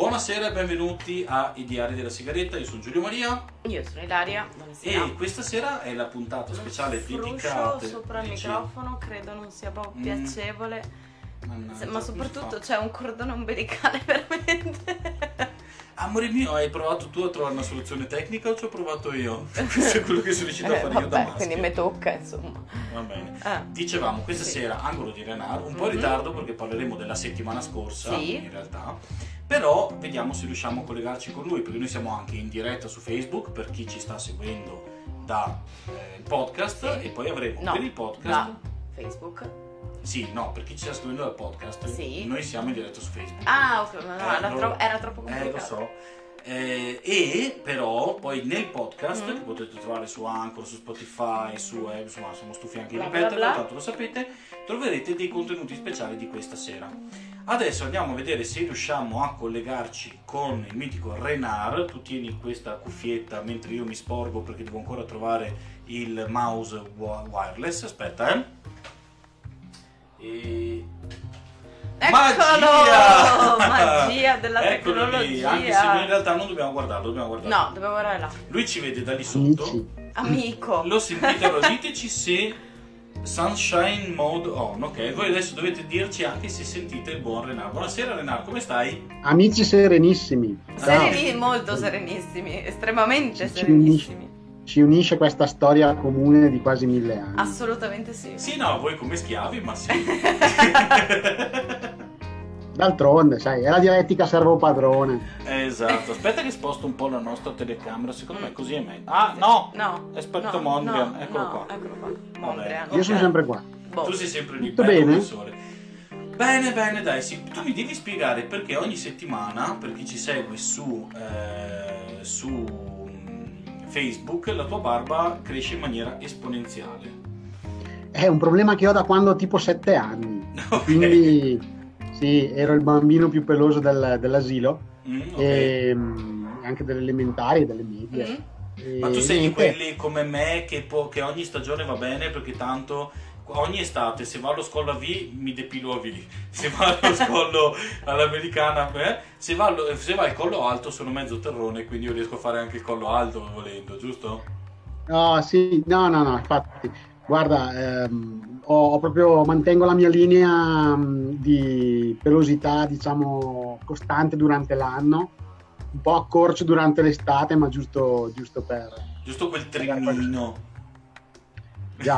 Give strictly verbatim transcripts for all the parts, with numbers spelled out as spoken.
Buonasera e benvenuti a I Diari della Sigaretta, io sono Giulio Maria. Io sono Ilaria, buonasera. E questa sera è la puntata speciale dedicata... Fruscio sopra il microfono, credo non sia proprio piacevole, mm. ma soprattutto c'è un cordone ombelicale veramente... Amore mio, hai provato tu a trovare una soluzione tecnica o ci ho provato io? Questo è quello che sono riuscito a fare eh, vabbè, io da maschio. Quindi mi tocca, insomma. Va bene. Ah, Dicevamo, questa sì. sera, Angolo di Renard, un po' in mm-hmm. ritardo perché parleremo della settimana scorsa, sì. in realtà. Però vediamo se riusciamo a collegarci con lui, perché noi siamo anche in diretta su Facebook, per chi ci sta seguendo da eh, podcast, sì. e poi avremo no, per il podcast... da Facebook. Sì, no, per chi ci sta seguendo dal podcast, sì. noi siamo in diretta su Facebook. Ah, ok, ma no, eh, era, no, tro- era troppo complicato. Eh, lo so. Eh, e però poi nel podcast, mm. che potete trovare su Anchor, su Spotify, su eh, insomma, siamo stufi anche di ripeterlo, tanto lo sapete, troverete dei contenuti speciali di questa sera. Adesso andiamo a vedere se riusciamo a collegarci con il mitico Renard. Tu tieni questa cuffietta mentre io mi sporgo perché devo ancora trovare il mouse wireless. Aspetta, eh. E... Eccolo! Magia! Magia della Eccolo tecnologia! Lì. Anche se noi in realtà non dobbiamo guardarlo, dobbiamo guardarlo. No, dobbiamo guardare là. Lui ci vede da lì sotto. Amico! Lo sentite, allora diteci se Sunshine Mode on, ok? Voi adesso dovete dirci anche se sentite il buon Renard. Buonasera Renard, come stai? Amici serenissimi! Sereni, molto serenissimi, estremamente serenissimi. Ci unisce questa storia comune di quasi mille anni. Assolutamente sì. Sì, no, voi come schiavi, ma sì. D'altronde, sai, è la dialettica servo padrone. Esatto. Aspetta che sposto un po' la nostra telecamera, secondo mm. me così è meglio. Ah, no! No! È spento no, Mondrian, no, eccolo no, qua. Eccolo qua. Mondrian. Io okay. sono sempre qua. Boh. Tu sei sempre lì, tutto bello bene? Sole. Bene, bene, dai, sì. Tu mi devi spiegare perché ogni settimana, per chi ci segue su... Eh, su... Facebook, la tua barba cresce in maniera esponenziale. È un problema che ho da quando ho tipo sette anni. Okay. Quindi sì, ero il bambino più peloso del, dell'asilo, mm, okay. e anche delle elementari e delle medie. Mm. E ma tu sei di quelli come me che, può, che ogni stagione va bene perché tanto... Ogni estate, se va allo scollo a V, mi depilo a V. Se va allo scollo all'americana, eh? se, va allo, se va il collo alto, sono mezzo terrone, quindi io riesco a fare anche il collo alto volendo, giusto? No, sì, no, no, no, infatti, guarda, ehm, ho, ho proprio mantengo la mia linea mh, di pelosità, diciamo, costante durante l'anno, un po' accorcio durante l'estate, ma giusto, giusto per... Giusto quel trinnino. Già.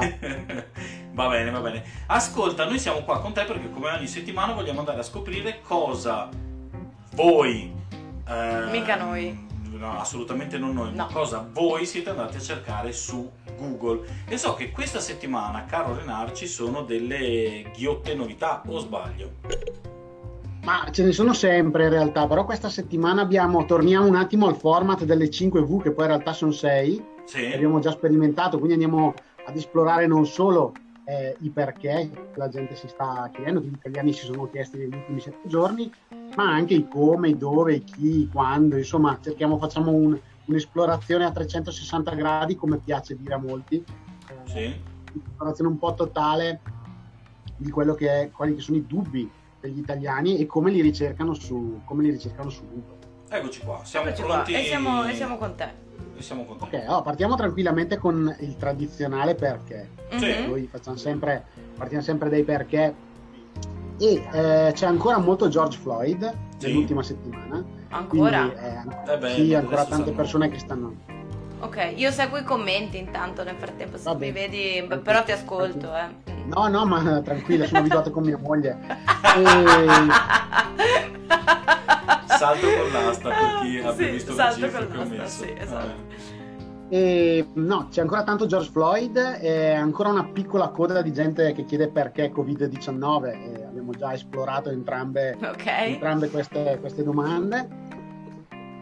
Va bene, va bene. Ascolta, noi siamo qua con te perché come ogni settimana vogliamo andare a scoprire cosa voi eh, mica noi no, assolutamente non noi no. ma cosa voi siete andati a cercare su Google. E so che questa settimana, caro Renard, ci sono delle ghiotte novità, o sbaglio? Ma ce ne sono sempre in realtà, però questa settimana abbiamo torniamo un attimo al format delle cinque vu, che poi in realtà sono sei, sì. che abbiamo già sperimentato, quindi andiamo ad esplorare non solo eh, i perché la gente si sta chiedendo, gli italiani si sono chiesti negli ultimi sette giorni, ma anche i come, i dove, i chi, i quando, insomma cerchiamo, facciamo un, un'esplorazione a trecentosessanta gradi, come piace dire a molti, eh, sì. un'esplorazione un po' totale di quello che è, quali che sono i dubbi degli italiani e come li ricercano su, come li ricercano su Google. Eccoci qua, siamo Eccoci pronti qua. E, siamo, e siamo con te. Siamo ok, oh, partiamo tranquillamente con il tradizionale perché. Mm-hmm. Noi facciamo sempre, partiamo sempre dai perché. E eh, c'è ancora molto George Floyd sì. dell'ultima settimana. Ancora? Quindi, eh, eh beh, sì, ancora tante sono... persone che stanno. Ok, io seguo i commenti intanto nel frattempo, se mi vedi, però ti ascolto. Eh. No, no, ma tranquilla, sono abituato con mia moglie. E... Salto con l'asta per chi ah, abbia sì, visto il gif che ho messo. Sì, esatto. E, no, c'è ancora tanto George Floyd, e ancora una piccola coda di gente che chiede perché covid diciannove. E abbiamo già esplorato entrambe, okay. entrambe queste, queste domande.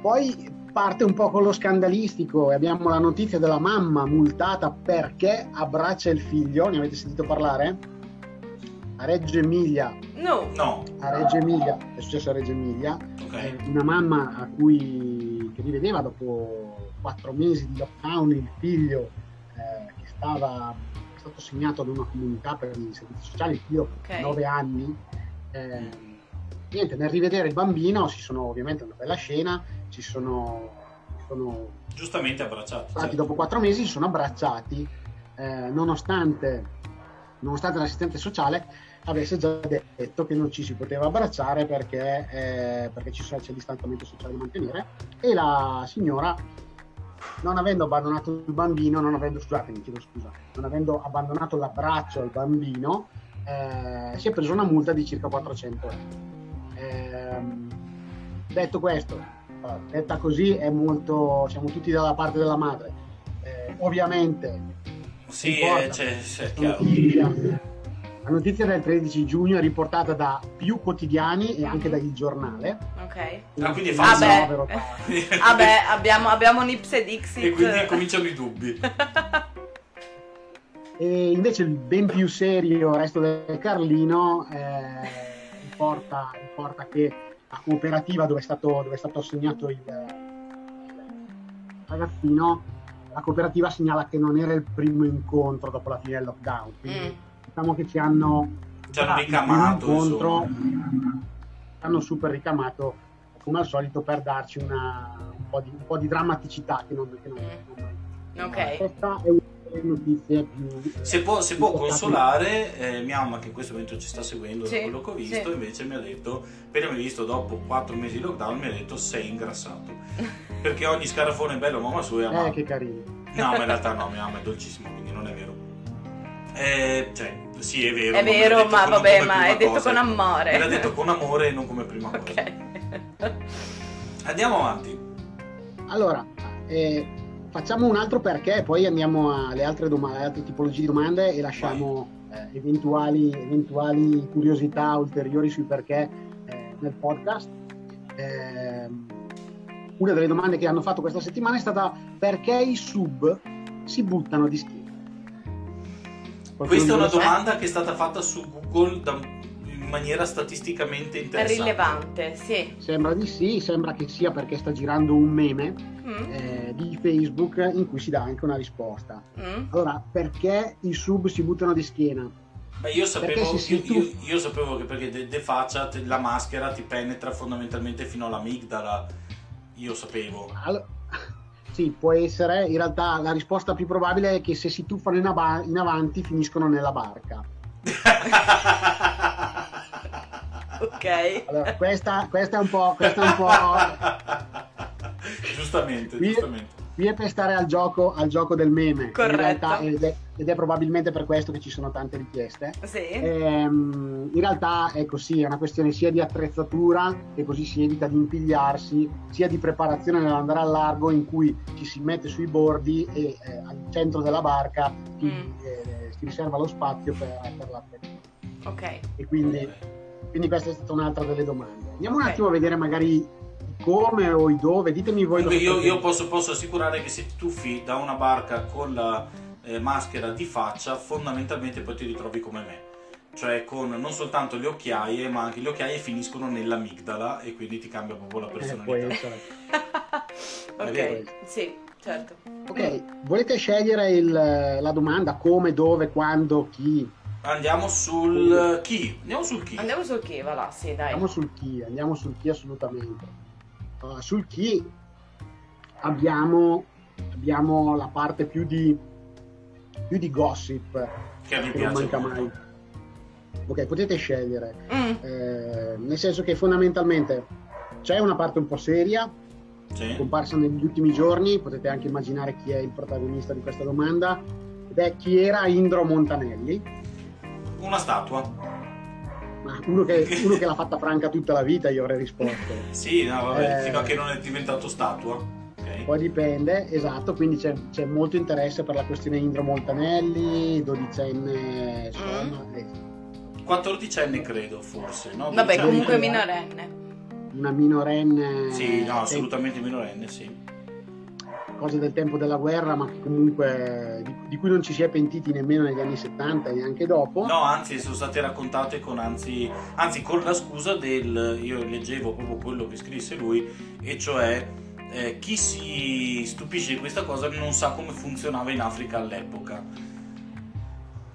Poi parte un po' con lo scandalistico e abbiamo la notizia della mamma multata perché abbraccia il figlio. Ne avete sentito parlare? A Reggio Emilia, no. no. A Reggio Emilia, è successo a Reggio Emilia, okay. una mamma a cui che rivedeva dopo quattro mesi di lockdown il figlio eh, che stava è stato segnato ad una comunità per i servizi sociali, il figlio okay. nove anni, eh, niente, nel rivedere il bambino si sono, ovviamente, una bella scena, ci sono, sono giustamente abbracciati, certo. Dopo quattro mesi si sono abbracciati, eh, nonostante nonostante l'assistente sociale avesse già detto che non ci si poteva abbracciare perché, eh, perché c'è il distanziamento sociale da mantenere, e la signora, non avendo abbandonato il bambino, non avendo, scusate, mi chiedo scusa, non avendo abbandonato l'abbraccio al bambino, eh, si è presa una multa di circa quattrocento euro. Eh, detto questo, detta così è molto, siamo tutti dalla parte della madre, eh, ovviamente. Sì, eh, c'è, c'è la, notizia, la notizia del tredici giugno è riportata da più quotidiani e anche dal giornale. Ok. Ah, quindi è falso. Vabbè, abbiamo, abbiamo un ipse dixit. E quindi cominciano i dubbi. E invece il ben più serio Resto del Carlino eh, riporta, riporta che la cooperativa dove è stato, dove è stato assegnato il, il ragazzino, la cooperativa segnala che non era il primo incontro dopo la fine del lockdown, quindi mm. diciamo che ci hanno, ci hanno ricamato un incontro, ci hanno super ricamato come al solito per darci una, un, po di, un po' di drammaticità che non, che non, mm. okay. Questa è una delle notizie più, se può, se può consolare eh, mia mamma, che in questo momento ci sta seguendo, sì, da quello che ho visto, sì. Invece mi ha detto, per avermi visto dopo quattro mesi di lockdown, mi ha detto sei ingrassato. Perché ogni scarafone è bello, mamma sua, mamma. Eh, che carino. No, ma in realtà no, mia mamma è dolcissima, quindi non è vero. Eh, cioè, sì, è vero. È vero, ma vabbè, ma è detto con amore. Me l'ha detto con amore e non come prima okay. cosa. Andiamo avanti. Allora, eh, facciamo un altro perché, poi andiamo alle altre, domande, alle altre tipologie di domande e lasciamo eh, eventuali, eventuali curiosità ulteriori sui perché eh, nel podcast. Eh, Una delle domande che hanno fatto questa settimana è stata: perché i sub si buttano di schiena? Questa è una domanda che è stata fatta su Google da, in maniera statisticamente interessante. Rilevante, sì. Sembra di sì, sembra che sia perché sta girando un meme mm. eh, di Facebook in cui si dà anche una risposta. Mm. Allora, perché i sub si buttano di schiena? Beh, io sapevo, io, io, io sapevo che perché de, de faccia te, la maschera ti penetra fondamentalmente fino all'amigdala. Io sapevo. Allora, sì, può essere. In realtà la risposta più probabile è che se si tuffano in, ab- in avanti finiscono nella barca. Ok. Allora, questa, questa è un po'... Questa è un po'... giustamente, qui, giustamente. Qui è per stare al gioco, al gioco del meme. Corretto. In realtà, ed, è, ed è probabilmente per questo che ci sono tante richieste. Sì. Ehm, in realtà è così, è una questione sia di attrezzatura, che così si evita di impigliarsi, sia di preparazione nell'andare al largo, in cui ci si mette sui bordi e eh, al centro della barca si, mm. eh, si riserva lo spazio per, per l'attrezzatura. Ok. E quindi, quindi questa è stata un'altra delle domande. Andiamo okay. un attimo a vedere magari... come o i dove, ditemi voi. Dunque, io, io posso, posso assicurare che se ti tuffi da una barca con la eh, maschera di faccia, fondamentalmente poi ti ritrovi come me, cioè con non soltanto le occhiaie, ma anche le occhiaie finiscono nell'amigdala e quindi ti cambia proprio la personalità. Ok, sì, certo. Ok, volete scegliere il, la domanda come, dove, quando, chi? Andiamo sul chi, andiamo sul chi. Andiamo sul chi, va là, sì, dai. Andiamo sul chi, andiamo sul chi assolutamente. Uh, sul chi abbiamo, abbiamo la parte più di, più di gossip che, che mi piace, non manca mai. Ok, potete scegliere mm. eh, nel senso che fondamentalmente c'è una parte un po' seria, sì, comparsa negli ultimi giorni. Potete anche immaginare chi è il protagonista di questa domanda, ed è: chi era Indro Montanelli? Una statua. Ma uno che, uno che l'ha fatta franca tutta la vita, io avrei risposto. Sì, no, vabbè, eh, fino a che non è diventato statua. Okay. Poi dipende, esatto, quindi c'è, c'è molto interesse per la questione Indro Montanelli, dodicenne, mm. quattordicenne credo forse, no? Vabbè, dodicenne, comunque minorenne. Una minorenne. Sì, no, assolutamente tempo. minorenne, sì. Cose del tempo della guerra, ma che comunque di, di cui non ci si è pentiti nemmeno negli anni settanta e neanche dopo. No, anzi, sono state raccontate con anzi, anzi con la scusa del... Io leggevo proprio quello che scrisse lui, e cioè eh, chi si stupisce di questa cosa non sa come funzionava in Africa all'epoca.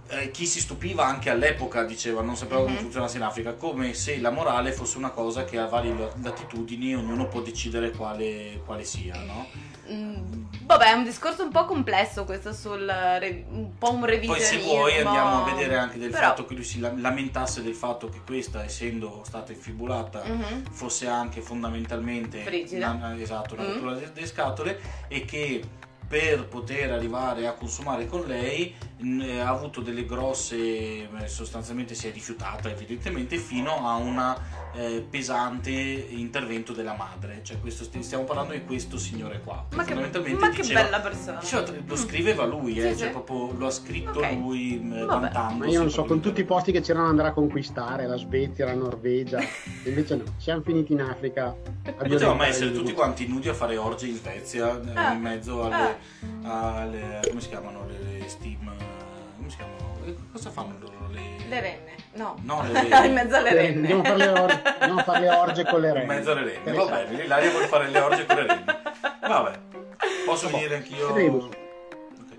eh, chi si stupiva anche all'epoca diceva non sapeva mm-hmm. come funzionasse in Africa, come se la morale fosse una cosa che a varie latitudini ognuno può decidere quale, quale sia, no? Mm. Vabbè, è un discorso un po' complesso questo sul re- un po' un revisionismo. Poi se vuoi andiamo a vedere anche del Però... fatto che lui si lamentasse del fatto che questa, essendo stata infibulata, mm-hmm. fosse anche fondamentalmente frigida, una, esatto, una rottura mm-hmm. delle scatole, e che per poter arrivare a consumare con lei mh, ha avuto delle grosse, sostanzialmente si è rifiutata evidentemente, fino a un eh, pesante intervento della madre, cioè questo, stiamo parlando di questo signore qua. Ma, che, ma che diceva, bella persona, diceva, lo scriveva lui, eh, sì, cioè sì. proprio lo ha scritto okay. lui vantandosi. Ma io non so, con tutti i posti che c'erano da andare a conquistare, la Svezia, la Norvegia, invece no, siamo finiti in Africa. Potevamo essere tutti quanti nudi a fare orge in Svezia, ah. in mezzo alle ah. alle, come si chiamano le, le steam, come si chiamano, le, cosa fanno loro, le, le renne, no, no le renne. In mezzo alle renne, non fare le, or- non fare le orge con le renne, in mezzo alle renne, va bene, l'Ilaria vuole fare le orge con le renne, vabbè, posso no, venire anch'io, okay.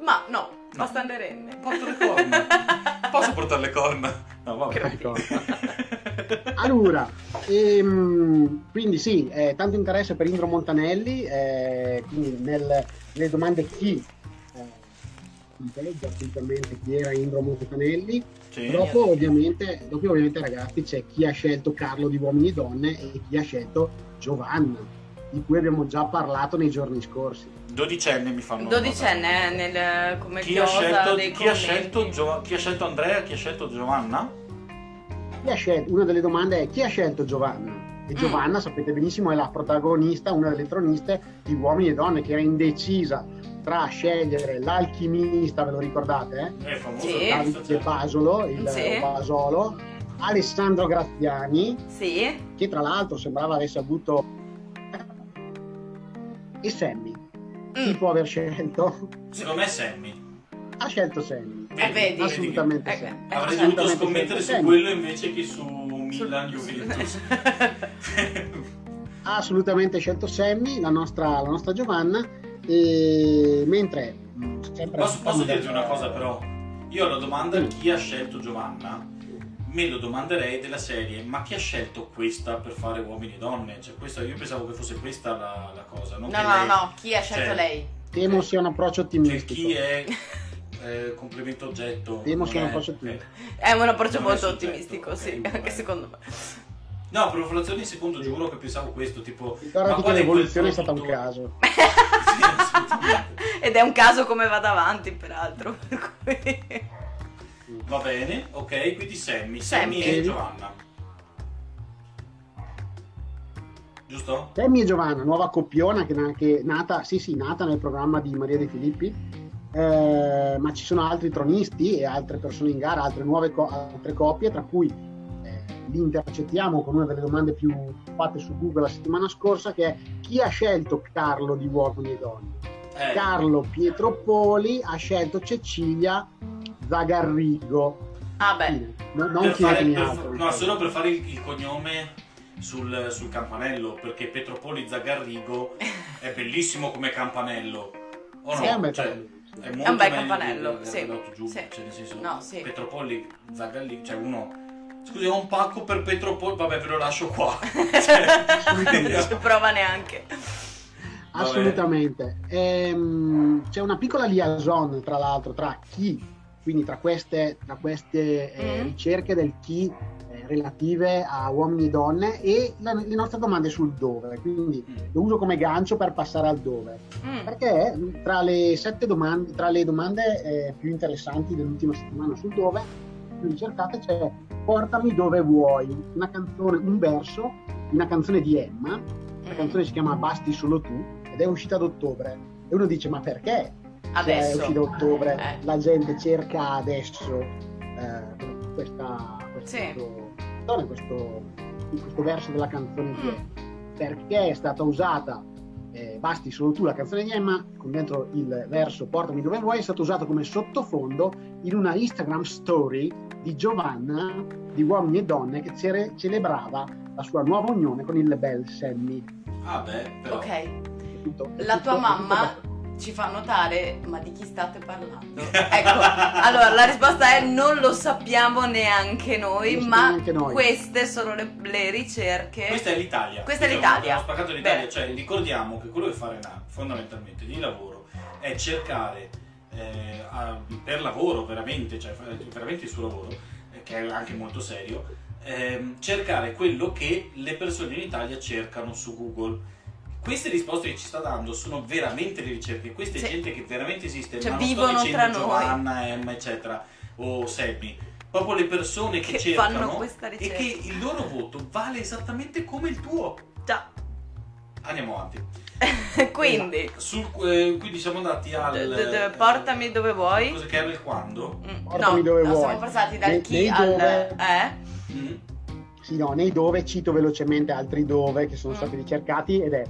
ma no, no, bastano le renne, porto le corna, posso portare le corna, no vabbè, allora ehm, quindi sì, eh, tanto interesse per Indro Montanelli, eh, quindi nel, nelle domande chi conteggia eh, assolutamente chi era Indro Montanelli, sì, dopo, ovviamente, dopo ovviamente ragazzi c'è chi ha scelto Carlo di Uomini e Donne e chi ha scelto Giovanna, di cui abbiamo già parlato nei giorni scorsi. Dodicenne mi fanno dodicenne eh, nel, come chi, ha scelto, dei chi, ha scelto Gio- chi ha scelto Andrea, chi ha scelto Giovanna? Una delle domande è chi ha scelto Giovanna? E Giovanna, mm. sapete benissimo, è la protagonista, una delle troniste di Uomini e Donne, che era indecisa tra scegliere l'alchimista, ve lo ricordate? Eh? È famoso sì. Davide Basolo, il sì. Basolo, Alessandro Graziani, sì. che tra l'altro sembrava avesse avuto, e Sammy. Mm. Chi può aver scelto? Secondo me Sammy. Ha scelto Sammy. Eh, vedi, assolutamente vedi. Sì. Avrei dovuto scommettere su quello invece che su Milan Juventus. Ha assolutamente scelto Sammy, la nostra, la nostra Giovanna. E mentre posso, posso dirti una cosa, però io la domanda mm. chi ha scelto Giovanna me lo domanderei della serie, ma chi ha scelto questa per fare Uomini e Donne? Cioè, questa, io pensavo che fosse questa la, la cosa. Non no, no, lei, no, chi ha scelto cioè, lei? Temo sia un approccio ottimistico. Cioè, chi è Eh, complemento oggetto è, okay. è un approccio non molto ottimistico, okay, sì, anche secondo me. No, per l'evoluzione di secondo giuro che pensavo questo tipo. Ma che l'evoluzione è stata un caso. Ed è un caso come va davanti, peraltro. Va bene, ok, quindi Sammy, Sammy, Sammy e Giovanna. Giusto? Sammy e Giovanna, nuova coppiona che, che nata, sì, sì, nata nel programma di Maria De Filippi. Eh, ma ci sono altri tronisti e altre persone in gara, altre nuove co- altre coppie, tra cui eh, li intercettiamo con una delle domande più fatte su Google la settimana scorsa, che è chi ha scelto Carlo di Uomini e Donne? Eh. Carlo Pietropoli ha scelto Cecilia Zagarrigo. Ah beh, no, non chiedermi altro. No, solo per fare il, il cognome sul, sul campanello, perché Pietropoli Zagarrigo è bellissimo come campanello. O sì, no? Cioè, è, molto è un bel campanello, sì, giù, sì. Cioè, nel senso, no, sì. Pietropoli Zagarrigo, cioè uno scusi, ho un pacco per Pietropoli, vabbè ve lo lascio qua. Cioè, non ci prova neanche. Assolutamente. Ehm, c'è una piccola liaison tra l'altro tra chi, quindi tra queste, tra queste mm. eh, ricerche del chi eh, relative a Uomini e Donne e la, le nostre domande sul dove, quindi mm. lo uso come gancio per passare al dove. Mm. Perché tra le sette domande, tra le domande eh, più interessanti dell'ultima settimana sul dove, più ricercate, c'è Portami dove vuoi, una canzone, un verso, una canzone di Emma, la mm. canzone si chiama Basti solo tu ed è uscita ad ottobre e uno dice ma perché? Adesso. Cioè, è uscita a ottobre, eh. la gente cerca adesso eh, questa, questa sì. canzone, questo, questo verso della canzone di Emma, mm. perché è stata usata eh, Basti solo tu, la canzone di Emma, con dentro il verso Portami dove vuoi, è stato usato come sottofondo in una Instagram story di Giovanna di Uomini e Donne che cere- celebrava la sua nuova unione con il bel Sammy. Ah beh, però. Ok. Tutto, la tutto, tua tutto mamma bello. ci fa notare, ma di chi state parlando? Ecco, allora la risposta è non lo sappiamo neanche noi, ma neanche noi. Queste sono le, le ricerche. Questa è l'Italia. Questa diciamo, è l'Italia. Abbiamo spaccato l'Italia, beh. Cioè ricordiamo che quello che fare là, fondamentalmente di lavoro è cercare eh, a, per lavoro veramente, cioè veramente il suo lavoro, eh, che è anche molto serio, eh, cercare quello che le persone in Italia cercano su Google. Queste risposte che ci sta dando sono veramente le ricerche, questa è sì. gente che veramente esiste, cioè, ma non sto dicendo Giovanna, Emma eccetera o Sammy, proprio le persone che, che cercano e che il loro voto vale esattamente come il tuo. Già. Andiamo avanti. Quindi sul, eh, qui siamo andati al d- d- portami dove vuoi. Cosa che era il quando? Mm. Portami no, dove no, vuoi. Siamo passati dal ne, chi al dove. Eh? Mm. Sì, no, nei dove cito velocemente altri dove che sono mm. stati ricercati ed è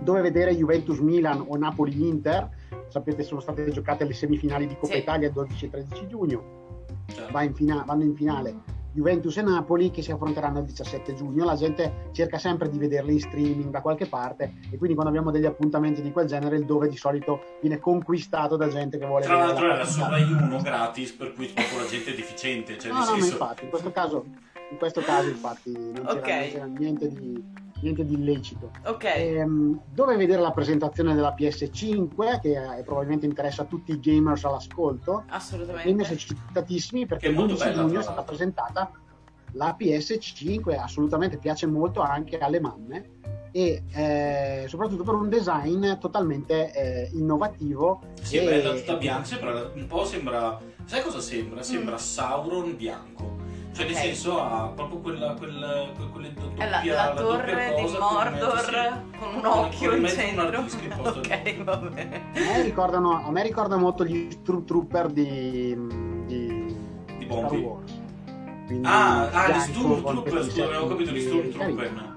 dove vedere Juventus-Milan o Napoli-Inter. Sapete, sono state giocate le semifinali di Coppa sì. Italia il dodici e tredici giugno, certo. Va in fina- vanno in finale Juventus e Napoli che si affronteranno il diciassette giugno. La gente cerca sempre di vederli in streaming da qualche parte e quindi quando abbiamo degli appuntamenti di quel genere il dove di solito viene conquistato da gente che vuole. Tra l'altro era su Rai uno gratis, per cui proprio la gente è deficiente, cioè, no, nel no, senso... no, infatti, in questo caso, in questo caso infatti non okay. c'era, non c'era niente di... niente di illecito. Ok. Ehm, dove vedere la presentazione della P S cinque, che è, probabilmente interessa a tutti i gamers all'ascolto. Assolutamente. Quindi sono citatissimi perché l'undici giugno è stata presentata la P S cinque, assolutamente piace molto anche alle mamme e eh, soprattutto per un design totalmente eh, innovativo. Sì, e... bella, tutta bianca, sembra, un po' sembra, sai cosa sembra? Sembra mm. Sauron bianco. Cioè nel okay. senso ha ah, proprio quella, quella, quella doppia, la, la, la torre di Mordor mezzo, con un occhio con in centro in ok va bene. A me ricordano molto gli Stormtrooper di di, di Star Wars. Quindi ah, ah gli Stormtrooper, scusa, avevo capito gli Stormtrooper no.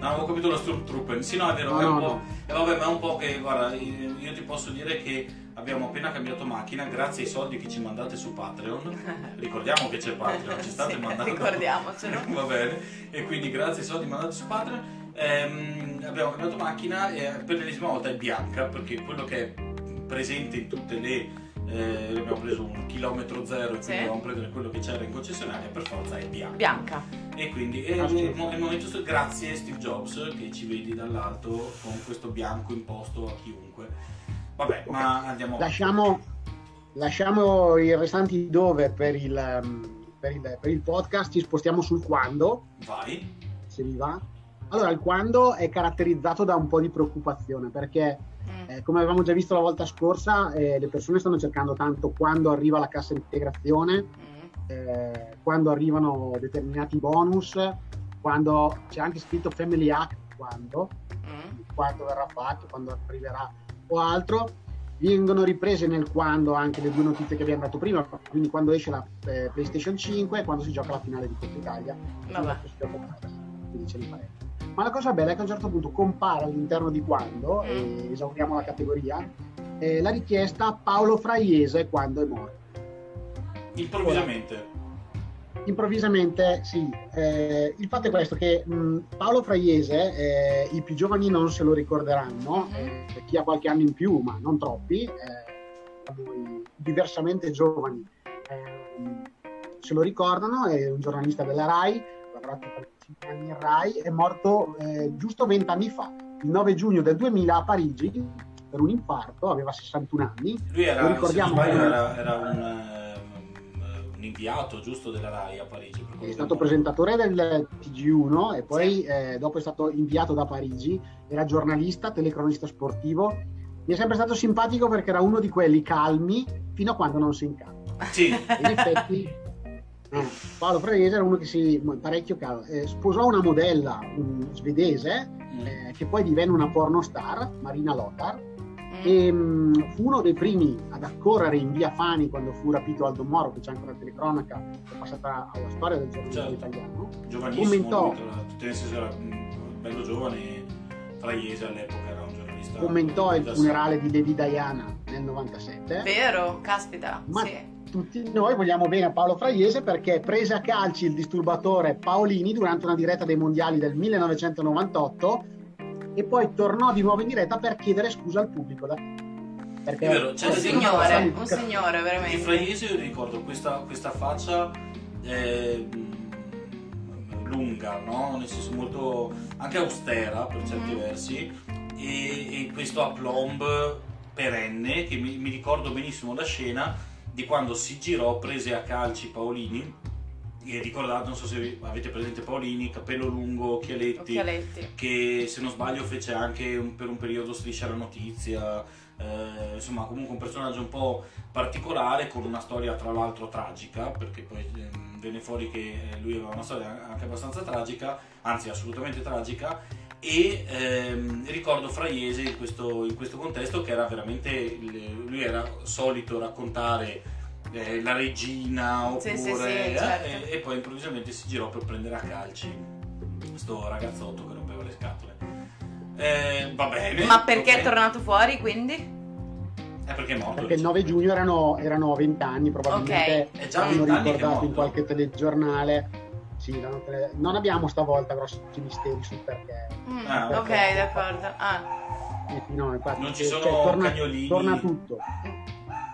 no avevo capito lo Stormtrooper sì no è vero no, è un no, po' e no. eh, vabbè ma è un po' che guarda io, io ti posso dire che abbiamo appena cambiato macchina grazie ai soldi che ci mandate su Patreon. Ricordiamo che c'è Patreon, ci state sì, mandando. Ricordiamocelo. Va bene. E quindi grazie ai soldi mandati su Patreon ehm, abbiamo cambiato macchina e per l'ennesima volta è bianca perché quello che è presente in tutte le eh, abbiamo preso un chilometro zero e sì. quindi dobbiamo prendere quello che c'era in concessionaria, per forza è bianca. Bianca. E quindi è il momento grazie Steve Jobs che ci vedi dall'alto con questo bianco imposto a chiunque. Vabbè, okay. ma andiamo lasciamo, lasciamo i restanti dove per il, per, il, per il podcast, ci spostiamo sul quando. Vai. Se vi va. Allora, il quando è caratterizzato da un po' di preoccupazione perché, mm. eh, come avevamo già visto la volta scorsa, eh, le persone stanno cercando tanto quando arriva la cassa integrazione, mm. eh, quando arrivano determinati bonus, quando c'è anche scritto Family Act, quando, mm. quando verrà fatto, quando arriverà. O altro, vengono riprese nel quando anche le due notizie che abbiamo dato prima, quindi quando esce la eh, PlayStation cinque e quando si gioca la finale di Coppa Italia. Ma la cosa bella è che a un certo punto compare all'interno di quando, e esauriamo la categoria, eh, la richiesta Paolo Fraiese quando è morto. Improvvisamente. Ora, improvvisamente sì, eh, il fatto è questo che mh, Paolo Fraiese eh, i più giovani non se lo ricorderanno, eh, chi ha qualche anno in più ma non troppi, eh, diversamente giovani eh, se lo ricordano, è un giornalista della RAI, ha lavorato per cinque anni in RAI, è morto eh, giusto vent'anni fa, il nove giugno del duemila a Parigi per un infarto, aveva sessantuno anni. Lui era, lo ricordiamo, era, era un... inviato giusto della RAI a Parigi, per è stato presentatore del T G uno e poi sì. eh, dopo è stato inviato da Parigi, era giornalista, telecronista sportivo, mi è sempre stato simpatico perché era uno di quelli calmi fino a quando non si incalma. Sì. In effetti eh, Paolo Fraiese era uno che si parecchio calmo, eh, sposò una modella un, svedese mm. eh, che poi divenne una pornostar, Marina Lothar. E, um, fu uno dei primi ad accorrere in via Fani quando fu rapito Aldo Moro, che c'è ancora la telecronaca che è passata alla storia del giornalismo certo. italiano. Giovanissimo, era bello giovane, Fraiese all'epoca era un giornalista. Commentò il funerale di Lady Diana nel novantasette. Vero, caspita, ma sì. Tutti noi vogliamo bene a Paolo Fraiese perché prese a calci il disturbatore Paolini durante una diretta dei mondiali del millenovecentonovantotto e poi tornò di nuovo in diretta per chiedere scusa al pubblico. Perché vero, cioè, un signore, un signore, signore veramente. In Fragnese io ricordo questa, questa faccia eh, lunga, no? Nel senso molto anche austera per certi mm. versi, e, e questo aplomb perenne che mi, mi ricordo benissimo la scena di quando si girò, prese a calci Paolini. E ricordate, non so se avete presente Paolini, capello lungo, occhialetti, occhialetti. Che se non sbaglio fece anche un, per un periodo Striscia la Notizia, eh, insomma comunque un personaggio un po' particolare con una storia tra l'altro tragica, perché poi eh, venne fuori che lui aveva una storia anche abbastanza tragica, anzi assolutamente tragica, e ehm, ricordo Fraiese in questo, in questo contesto che era veramente, lui era solito raccontare Eh, la regina oppure sì, sì, sì, certo. eh, e poi improvvisamente si girò per prendere a calci questo ragazzotto che rompeva le scatole. Eh, va bene. Ma perché okay. è tornato fuori quindi? È perché è morto. Perché il nove giugno erano, erano venti anni probabilmente, okay. Hanno ricordato in qualche telegiornale. Sì, non, tele... non abbiamo stavolta grossi misteri sul perché. Mm, ah, perché ok, d'accordo. Ah. No, infatti, non ci sono cioè, torna, cagnolini. Torna tutto.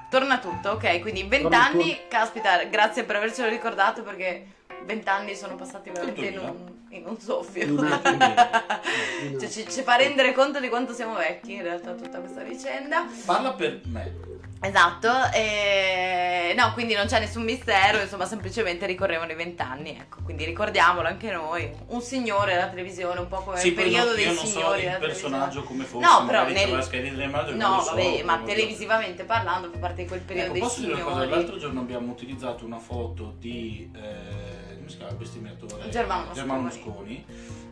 Torna tutto, ok, quindi in vent'anni, caspita, grazie per avercelo ricordato perché vent'anni sono passati veramente in un, in un soffio. Cioè, ci, ci fa rendere conto di quanto siamo vecchi in realtà tutta questa vicenda. Parla per me. Esatto, e... no, quindi non c'è nessun mistero, insomma semplicemente ricorrevano i vent'anni, ecco, quindi ricordiamolo anche noi. Un signore alla televisione, un po' come sì, il periodo dei signori. Sì, io non so il personaggio come fosse, no, però nel... Maggio, no, vabbè, so, ma televisivamente so. parlando fa parte di quel periodo, ecco, dei signori. Posso dire una cosa, l'altro giorno abbiamo utilizzato una foto di, eh, come si chiama il bestemmiatore? Germano, Germano Mosconi.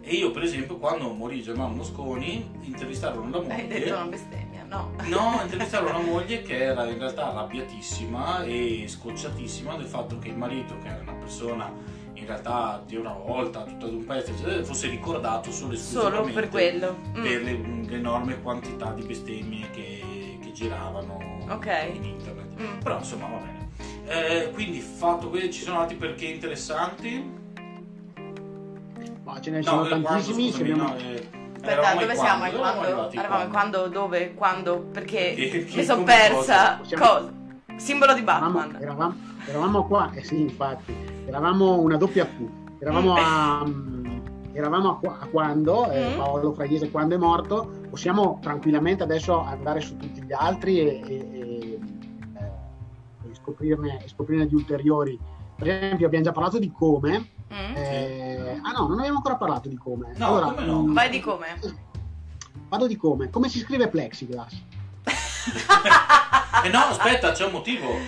E io per esempio quando morì Germano Mosconi intervistarono la moglie. Hai detto una bestemmia, no? No, intervistarono la moglie che era in realtà arrabbiatissima e scocciatissima del fatto che il marito, che era una persona in realtà di una volta, tutta d'un pezzo, fosse ricordato solo esclusivamente solo per quello, mm. per l'enorme quantità di bestemmie che, che giravano okay. in internet. Mm. Però insomma va bene. Eh, quindi fatto questo, ci sono altri perché interessanti. Ma ce ne no, sono tantissimi. Aspetta, dove siamo? Quando? Eravamo quando? Dove? Quando? Perché e, mi sono persa. Cosa? Cosa? Simbolo di Batman. Eravamo, eravamo, eravamo qua, eh sì, infatti. Eravamo una doppia Q. Eravamo a, eravamo a, a quando, eh, Paolo Fraiese quando è morto. Possiamo tranquillamente adesso andare su tutti gli altri e, e, e, e scoprirne, scoprirne di ulteriori. Per esempio abbiamo già parlato di come. Mm. Eh, ah no, non abbiamo ancora parlato di come. No, allora, come no? Vai di come. Vado di come. Come si scrive plexiglass? Eh no, aspetta, c'è un motivo. Eh,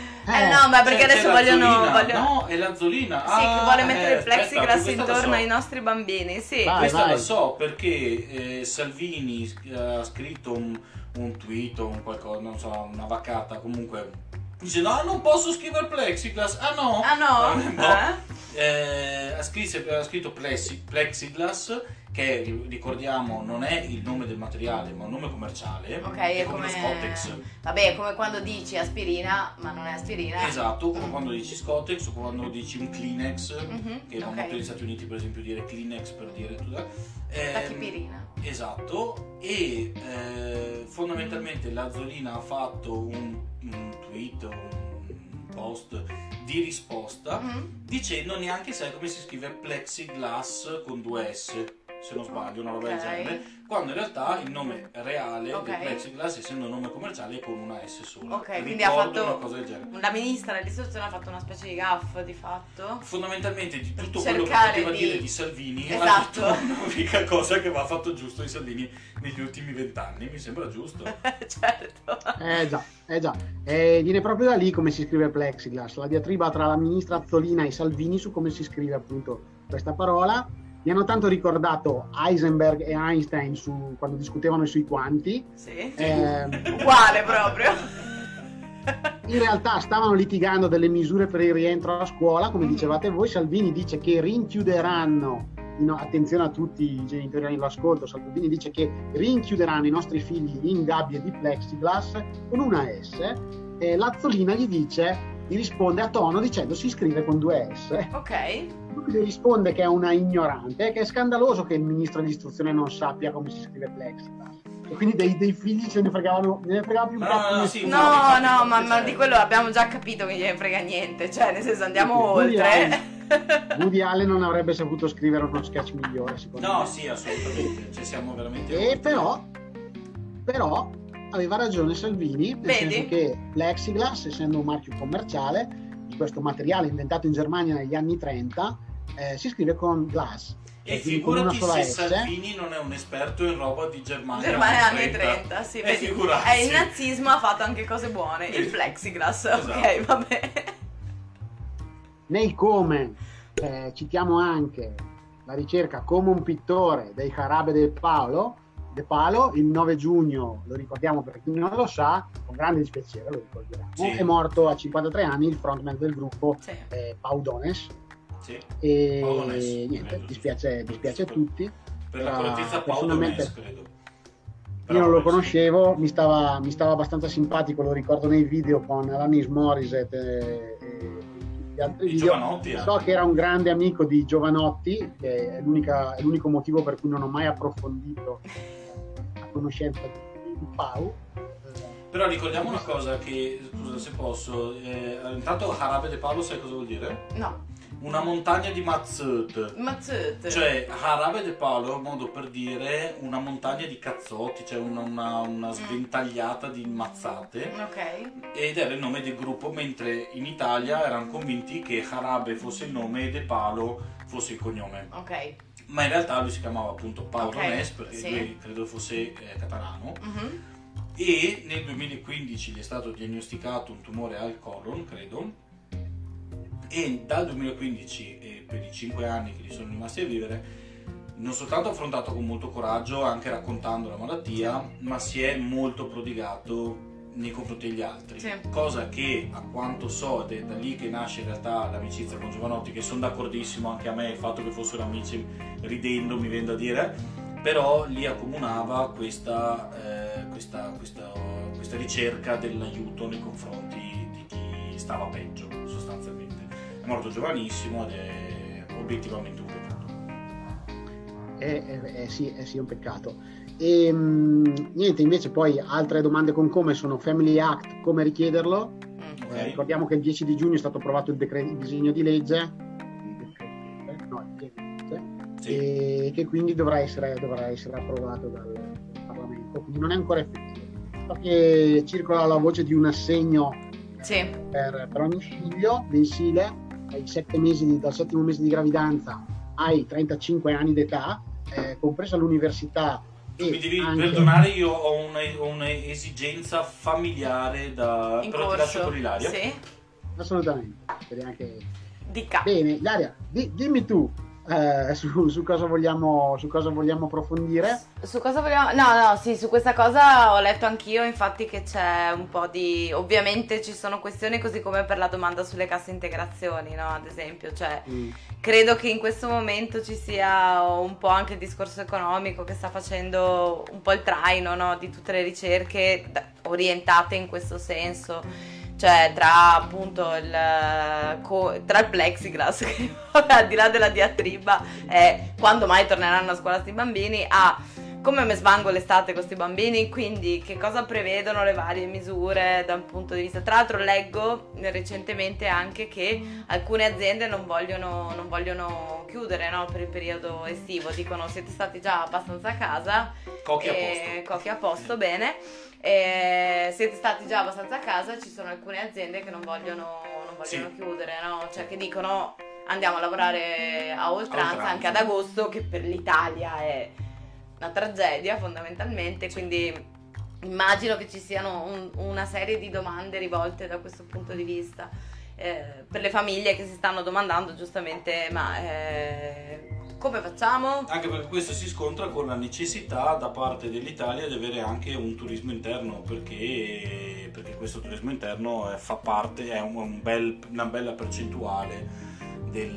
eh no, ma perché adesso vogliono, vogliono... No, è l'azzolina. Sì, ah, che vuole mettere il eh, plexiglass intorno so. ai nostri bambini. Sì. Vai, questa vai. la so perché eh, Salvini ha scritto un, un tweet o un qualcosa, non so, una vaccata comunque. Dice no, non posso scrivere plexiglass. Ah no, ah no, no. Eh? Eh, ha, scritto, ha scritto plexiglass, che ricordiamo non è il nome del materiale ma un nome commerciale, ok, è, è come, come Scotex. Vabbè, è come quando dici aspirina ma non è aspirina, esatto, come mm. quando dici Scotex o quando dici un Kleenex, mm-hmm. che da okay. molti negli Stati Uniti per esempio dire Kleenex per dire eh, tachipirina, esatto. E eh, fondamentalmente l'azzolina ha fatto un, un tweet, un post di risposta, mm-hmm. dicendo neanche sai come si scrive plexiglass con due S, se non sbaglio, una roba del genere, quando in realtà il nome reale okay. del plexiglass, essendo un nome commerciale, è con una S sola. Ok, Ricordo quindi ha fatto una cosa del genere. La ministra dell'istruzione ha fatto una specie di gaff di fatto. Fondamentalmente di tutto quello che poteva di... dire di Salvini, esatto. ha detto l'unica cosa che va fatto giusto di Salvini negli ultimi vent'anni, mi sembra giusto. Certo. Eh già, eh già. Eh, viene proprio da lì come si scrive plexiglass, la diatriba tra la ministra Azzolina e Salvini su come si scrive appunto questa parola. Mi hanno tanto ricordato Heisenberg e Einstein su, quando discutevano sui quanti. Sì, eh, uguale proprio. In realtà stavano litigando delle misure per il rientro alla scuola, come mm. dicevate voi. Salvini dice che rinchiuderanno, no, attenzione a tutti i genitori all'ascolto, Salvini dice che rinchiuderanno i nostri figli in gabbie di plexiglass con una S, e l'Azzolina gli dice... gli risponde a tono dicendo si scrive con due S. Ok. Lui risponde che è una ignorante, che è scandaloso che il ministro dell'istruzione non sappia come si scrive plexiglass. E quindi dei, dei figli ce ne fregavano, ne fregava più un cazzo. No, no, sì, no, no, no, ma, ma di quello abbiamo già capito che gliene frega niente, cioè nel senso andiamo Woody oltre. Allen. Woody Allen non avrebbe saputo scrivere uno sketch migliore, secondo no, me. No, sì, assolutamente, ci siamo veramente... E però, però, aveva ragione Salvini, nel Vedi? senso che Plexiglass, essendo un marchio commerciale, di questo materiale inventato in Germania negli anni trenta, eh, si scrive con glass. E figurati se S. Salvini non è un esperto in roba di Germania. Germania anni trenta, trenta sì, e figurati. Eh, il nazismo ha fatto anche cose buone, il plexiglass, esatto. Ok, vabbè. Nei come eh, citiamo anche la ricerca Come un pittore dei Carabe del Paolo, De Palo, il nove giugno, lo ricordiamo per chi non lo sa, con grande dispiacere lo ricordiamo, sì. È morto a cinquantatré anni il frontman del gruppo, sì. eh, Paudones. Sì. E Paudones, niente, dispiace, dispiace a tutti. Per la correttezza Paudones, credo. Però io non lo conoscevo, sì. mi, stava, mi stava abbastanza simpatico, lo ricordo nei video con Alanis Morissette e, e gli altri video. Giovanotti, so eh. che era un grande amico di Giovanotti, che è, l'unica, è l'unico motivo per cui non ho mai approfondito la conoscenza di Pau. Però ricordiamo una cosa che, scusa se posso, eh, intanto Carabe de Palo sai cosa vuol dire? No. Una montagna di mazzotte. Mazzotte. Cioè, Carabe de Palo è un modo per dire una montagna di cazzotti, cioè una, una, una sventagliata di mazzate. Ok. Ed era il nome del gruppo, mentre in Italia erano convinti che Carabe fosse il nome e De Palo fosse il cognome. Ok. Ma in realtà lui si chiamava appunto Paolo okay. Nes, perché sì. lui credo fosse eh, catalano. Uh-huh. E nel duemilaquindici gli è stato diagnosticato un tumore al colon, credo. E dal duemilaquindici e per i cinque anni che gli sono rimasti a vivere non soltanto ha affrontato con molto coraggio anche raccontando la malattia, ma si è molto prodigato nei confronti degli altri, sì. cosa che a quanto so è da lì che nasce in realtà l'amicizia con Giovanotti, che sono d'accordissimo anche a me, il fatto che fossero amici ridendo mi viene da dire, però li accomunava questa, eh, questa, questa, questa ricerca dell'aiuto nei confronti di chi stava peggio sostanzialmente. È morto giovanissimo ed è obiettivamente un peccato. Eh, eh, eh, sì, eh sì, è un peccato. E, mh, niente, invece poi altre domande con Come sono Family Act, come richiederlo. Okay. Eh, ricordiamo che il dieci di giugno è stato approvato il, decre- il disegno di legge, no, il decreto, sì. e che quindi dovrà essere, dovrà essere approvato dal, dal Parlamento, quindi non è ancora effettivo. Perché circola la voce di un assegno sì. per, per ogni figlio mensile. Ai sette mesi di, dal settimo mese di gravidanza ai trentacinque anni d'età, eh, compresa l'università. E mi devi anche... perdonare, io ho una, una esigenza familiare da in però corso. Ti lascio con Ilaria. Sì. Assolutamente. Anche... Dica. Bene, Ilaria, di, dimmi tu eh, su, su, cosa vogliamo, su cosa vogliamo approfondire. Su, su cosa vogliamo. No, no, sì, su questa cosa ho letto anch'io, infatti, che c'è un po' di. Ovviamente ci sono questioni, così come per la domanda sulle casse integrazioni, no? Ad esempio, cioè mm. credo che in questo momento ci sia un po' anche il discorso economico che sta facendo un po' il traino, no? Di tutte le ricerche orientate in questo senso. Cioè tra appunto il, co- tra il plexiglass che vabbè, al di là della diatriba è quando mai torneranno a scuola questi bambini, a come me svango l'estate con questi bambini, quindi che cosa prevedono le varie misure da un punto di vista. Tra l'altro leggo recentemente anche che alcune aziende non vogliono, non vogliono chiudere, no? Per il periodo estivo, dicono siete stati già abbastanza a casa, cocchi a posto, cocchi a posto, bene. Eh, siete stati già abbastanza a casa, ci sono alcune aziende che non vogliono, non vogliono sì. chiudere, no? Cioè che dicono andiamo a lavorare a oltranza, a oltranza anche ad agosto, che per l'Italia è una tragedia fondamentalmente, sì. quindi immagino che ci siano un, una serie di domande rivolte da questo punto di vista eh, per le famiglie che si stanno domandando giustamente ma eh, come facciamo? Anche perché questo si scontra con la necessità da parte dell'Italia di avere anche un turismo interno, perché, perché questo turismo interno è, fa parte, è un bel, una bella percentuale del,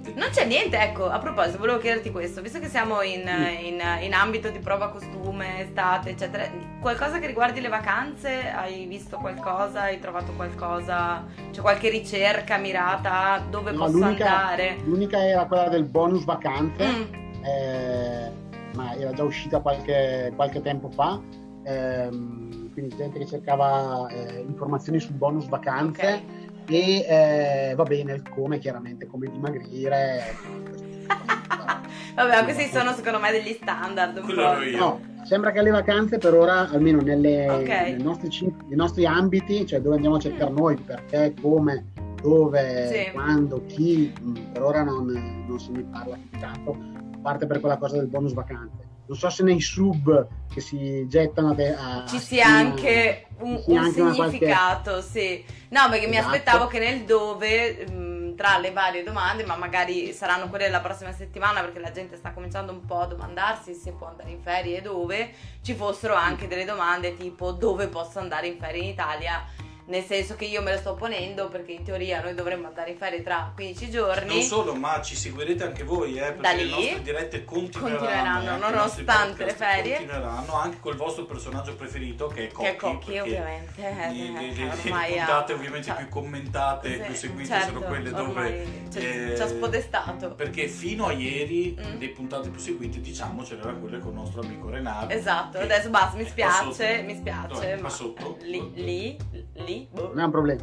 del... Non c'è niente, ecco, a proposito, volevo chiederti questo, visto che siamo in, in, in ambito di prova costume, estate, eccetera, qualcosa che riguardi le vacanze, hai visto qualcosa, hai trovato qualcosa, c'è cioè qualche ricerca mirata dove no, posso l'unica, andare? L'unica era quella del bonus vacanze, mm. eh, ma era già uscita qualche, qualche tempo fa, ehm, quindi gente che cercava eh, informazioni sul bonus vacanze, okay. e eh, va bene il come, chiaramente, come dimagrire. Vabbè, no, questi sono secondo me degli standard un po'. No, sembra che le vacanze per ora, almeno nelle, okay. nei, nostri, nei nostri ambiti, cioè dove andiamo a cercare mm. noi, perché, come, dove, sì. quando, chi, per ora non, non se ne parla più tanto, a parte per quella cosa del bonus vacanze. Non so se nei sub che si gettano a, a ci sia a, anche un, ci sia un anche significato, qualche... sì. No, perché esatto. mi aspettavo che nel dove... Mh, tra le varie domande, ma magari saranno quelle della prossima settimana, perché la gente sta cominciando un po' a domandarsi se può andare in ferie e dove, ci fossero anche delle domande tipo dove posso andare in ferie in Italia, nel senso che io me lo sto ponendo, perché in teoria noi dovremmo andare in ferie tra quindici giorni. Non solo, ma ci seguirete anche voi, eh, perché da lì, le nostre dirette continueranno, continueranno nonostante le ferie, continueranno anche col vostro personaggio preferito, che è Cocchi, che è Cocchi ovviamente, le, le, ormai le puntate ovviamente cioè, più commentate, sì, più seguite, certo, sono quelle dove eh, ci ha spodestato, perché fino a ieri mm. le puntate più seguite, diciamo, c'era quella con il nostro amico Renato, esatto, adesso basta, mi spiace, mi spiace, ma lì, lì, lì non è un problema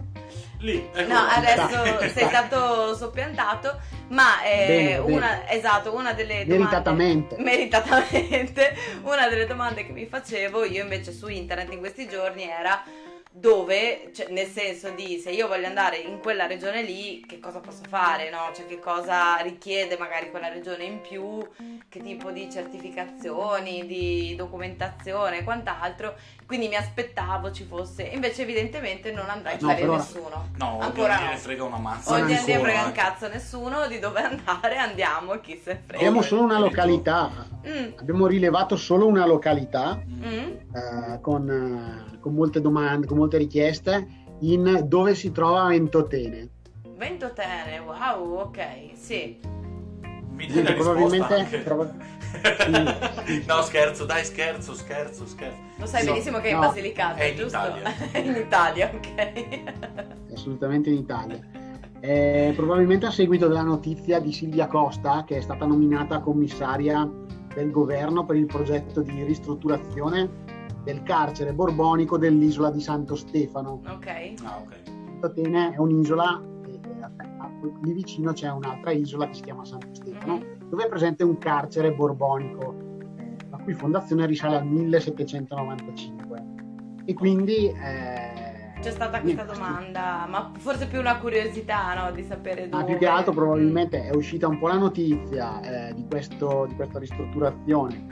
lì, ecco, no, adesso sei stato soppiantato, ma eh, bene, una bene. esatto, una delle domande meritatamente. meritatamente una delle domande che mi facevo io invece su internet in questi giorni era dove, cioè, nel senso di se io voglio andare in quella regione lì, che cosa posso fare, no? Cioè, che cosa richiede magari quella regione in più, che tipo di certificazioni, di documentazione e quant'altro, quindi mi aspettavo ci fosse, invece evidentemente non andrà in ferie no, nessuno no, ancora non ne frega una mazza, oggi non ne frega un cazzo nessuno di dove andare, andiamo, chi se frega, abbiamo solo una località, mm. abbiamo rilevato solo una località mm. eh, con, con molte domande, con molte richieste, in dove si trova Ventotene. Ventotene, wow, ok, sì. Mi dite probabilmente trova... sì. No, scherzo, dai, scherzo, scherzo, scherzo. Lo sai sì, benissimo che no, è in Basilicata, è giusto? È in Italia, ok. Assolutamente in Italia. Eh, probabilmente a seguito della notizia di Silvia Costa, che è stata nominata commissaria del governo per il progetto di ristrutturazione del carcere borbonico dell'isola di Santo Stefano. Ok. Ah, ok. Ventotene è un'isola, lì vicino c'è un'altra isola che si chiama Santo Stefano, mm-hmm. dove è presente un carcere borbonico, la cui fondazione risale al millesettecentonovantacinque. E quindi eh, c'è stata questa domanda, ma forse più una curiosità, no? Di sapere dove. Ma più che altro probabilmente è uscita un po' la notizia eh, di, questo, di questa ristrutturazione,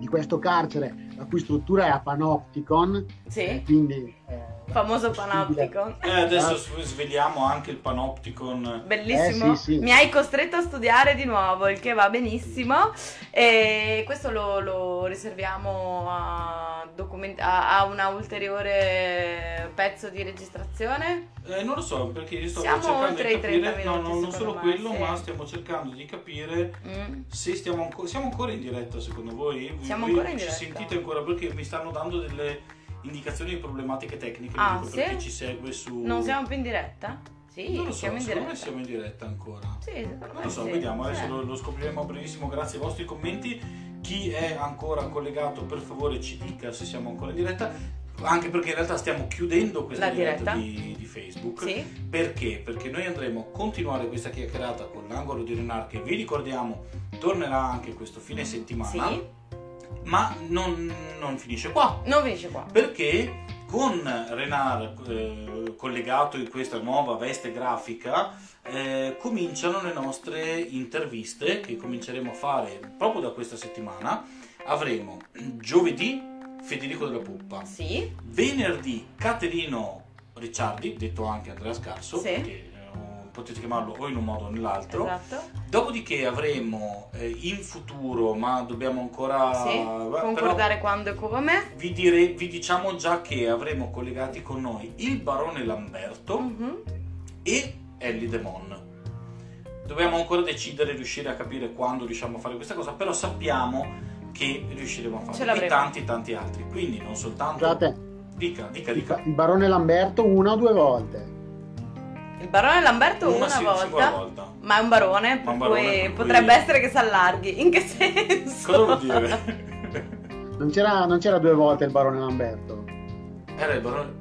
di questo carcere, la cui struttura è a Panopticon, sì. eh, quindi eh, famoso Panopticon. E eh, adesso svegliamo anche il Panopticon. Bellissimo, eh, sì, sì. Mi hai costretto a studiare di nuovo, il che va benissimo. E questo lo, lo riserviamo a, document- a, a una ulteriore pezzo di registrazione. Eh, non lo so, perché io sto cercando di capire, no, no, non solo me, quello, sì. ma stiamo cercando di capire mm. se stiamo, anco- siamo ancora in diretta, secondo voi? Siamo voi ancora in diretta? Ci sentite ancora? Perché mi stanno dando delle indicazioni di problematiche tecniche, ah, dico, sì? perché ci segue su... Non siamo più in diretta? Sì, non lo so, siamo in diretta. Siamo in diretta ancora. Sì, non lo so, sì. vediamo, adesso sì. lo, lo scopriremo a brevissimo, grazie ai vostri commenti. Chi è ancora collegato, per favore ci dica se siamo ancora in diretta. Anche perché in realtà stiamo chiudendo questa La diretta, diretta. Di, di Facebook, sì. perché? Perché noi andremo a continuare questa chiacchierata con l'angolo di Renar, che vi ricordiamo tornerà anche questo fine settimana, sì. ma non, non finisce qua, non finisce qua, perché con Renar eh, collegato in questa nuova veste grafica eh, cominciano le nostre interviste, che cominceremo a fare proprio da questa settimana. Avremo giovedì Federico Della Puppa, sì. venerdì Caterino Ricciardi, detto anche Andrea Scarso, sì. perché potete chiamarlo o in un modo o nell'altro, esatto. dopodiché avremo eh, in futuro, ma dobbiamo ancora sì. eh, concordare quando e come, vi, dire, vi diciamo già che avremo collegati con noi il Barone Lamberto mm-hmm. e Ellie Demon. Dobbiamo ancora decidere, riuscire a capire quando riusciamo a fare questa cosa, però sappiamo che riusciremo a fare, e tanti tanti altri, quindi non soltanto. Scusate, dica, dica, dica. Il Barone Lamberto una o due volte? Il barone Lamberto una, una si, volta, volta, ma è un barone, per, un barone cui per cui potrebbe essere che si allarghi. In che senso? Cosa vuol dire? Non c'era, non c'era due volte il barone Lamberto. Era il barone...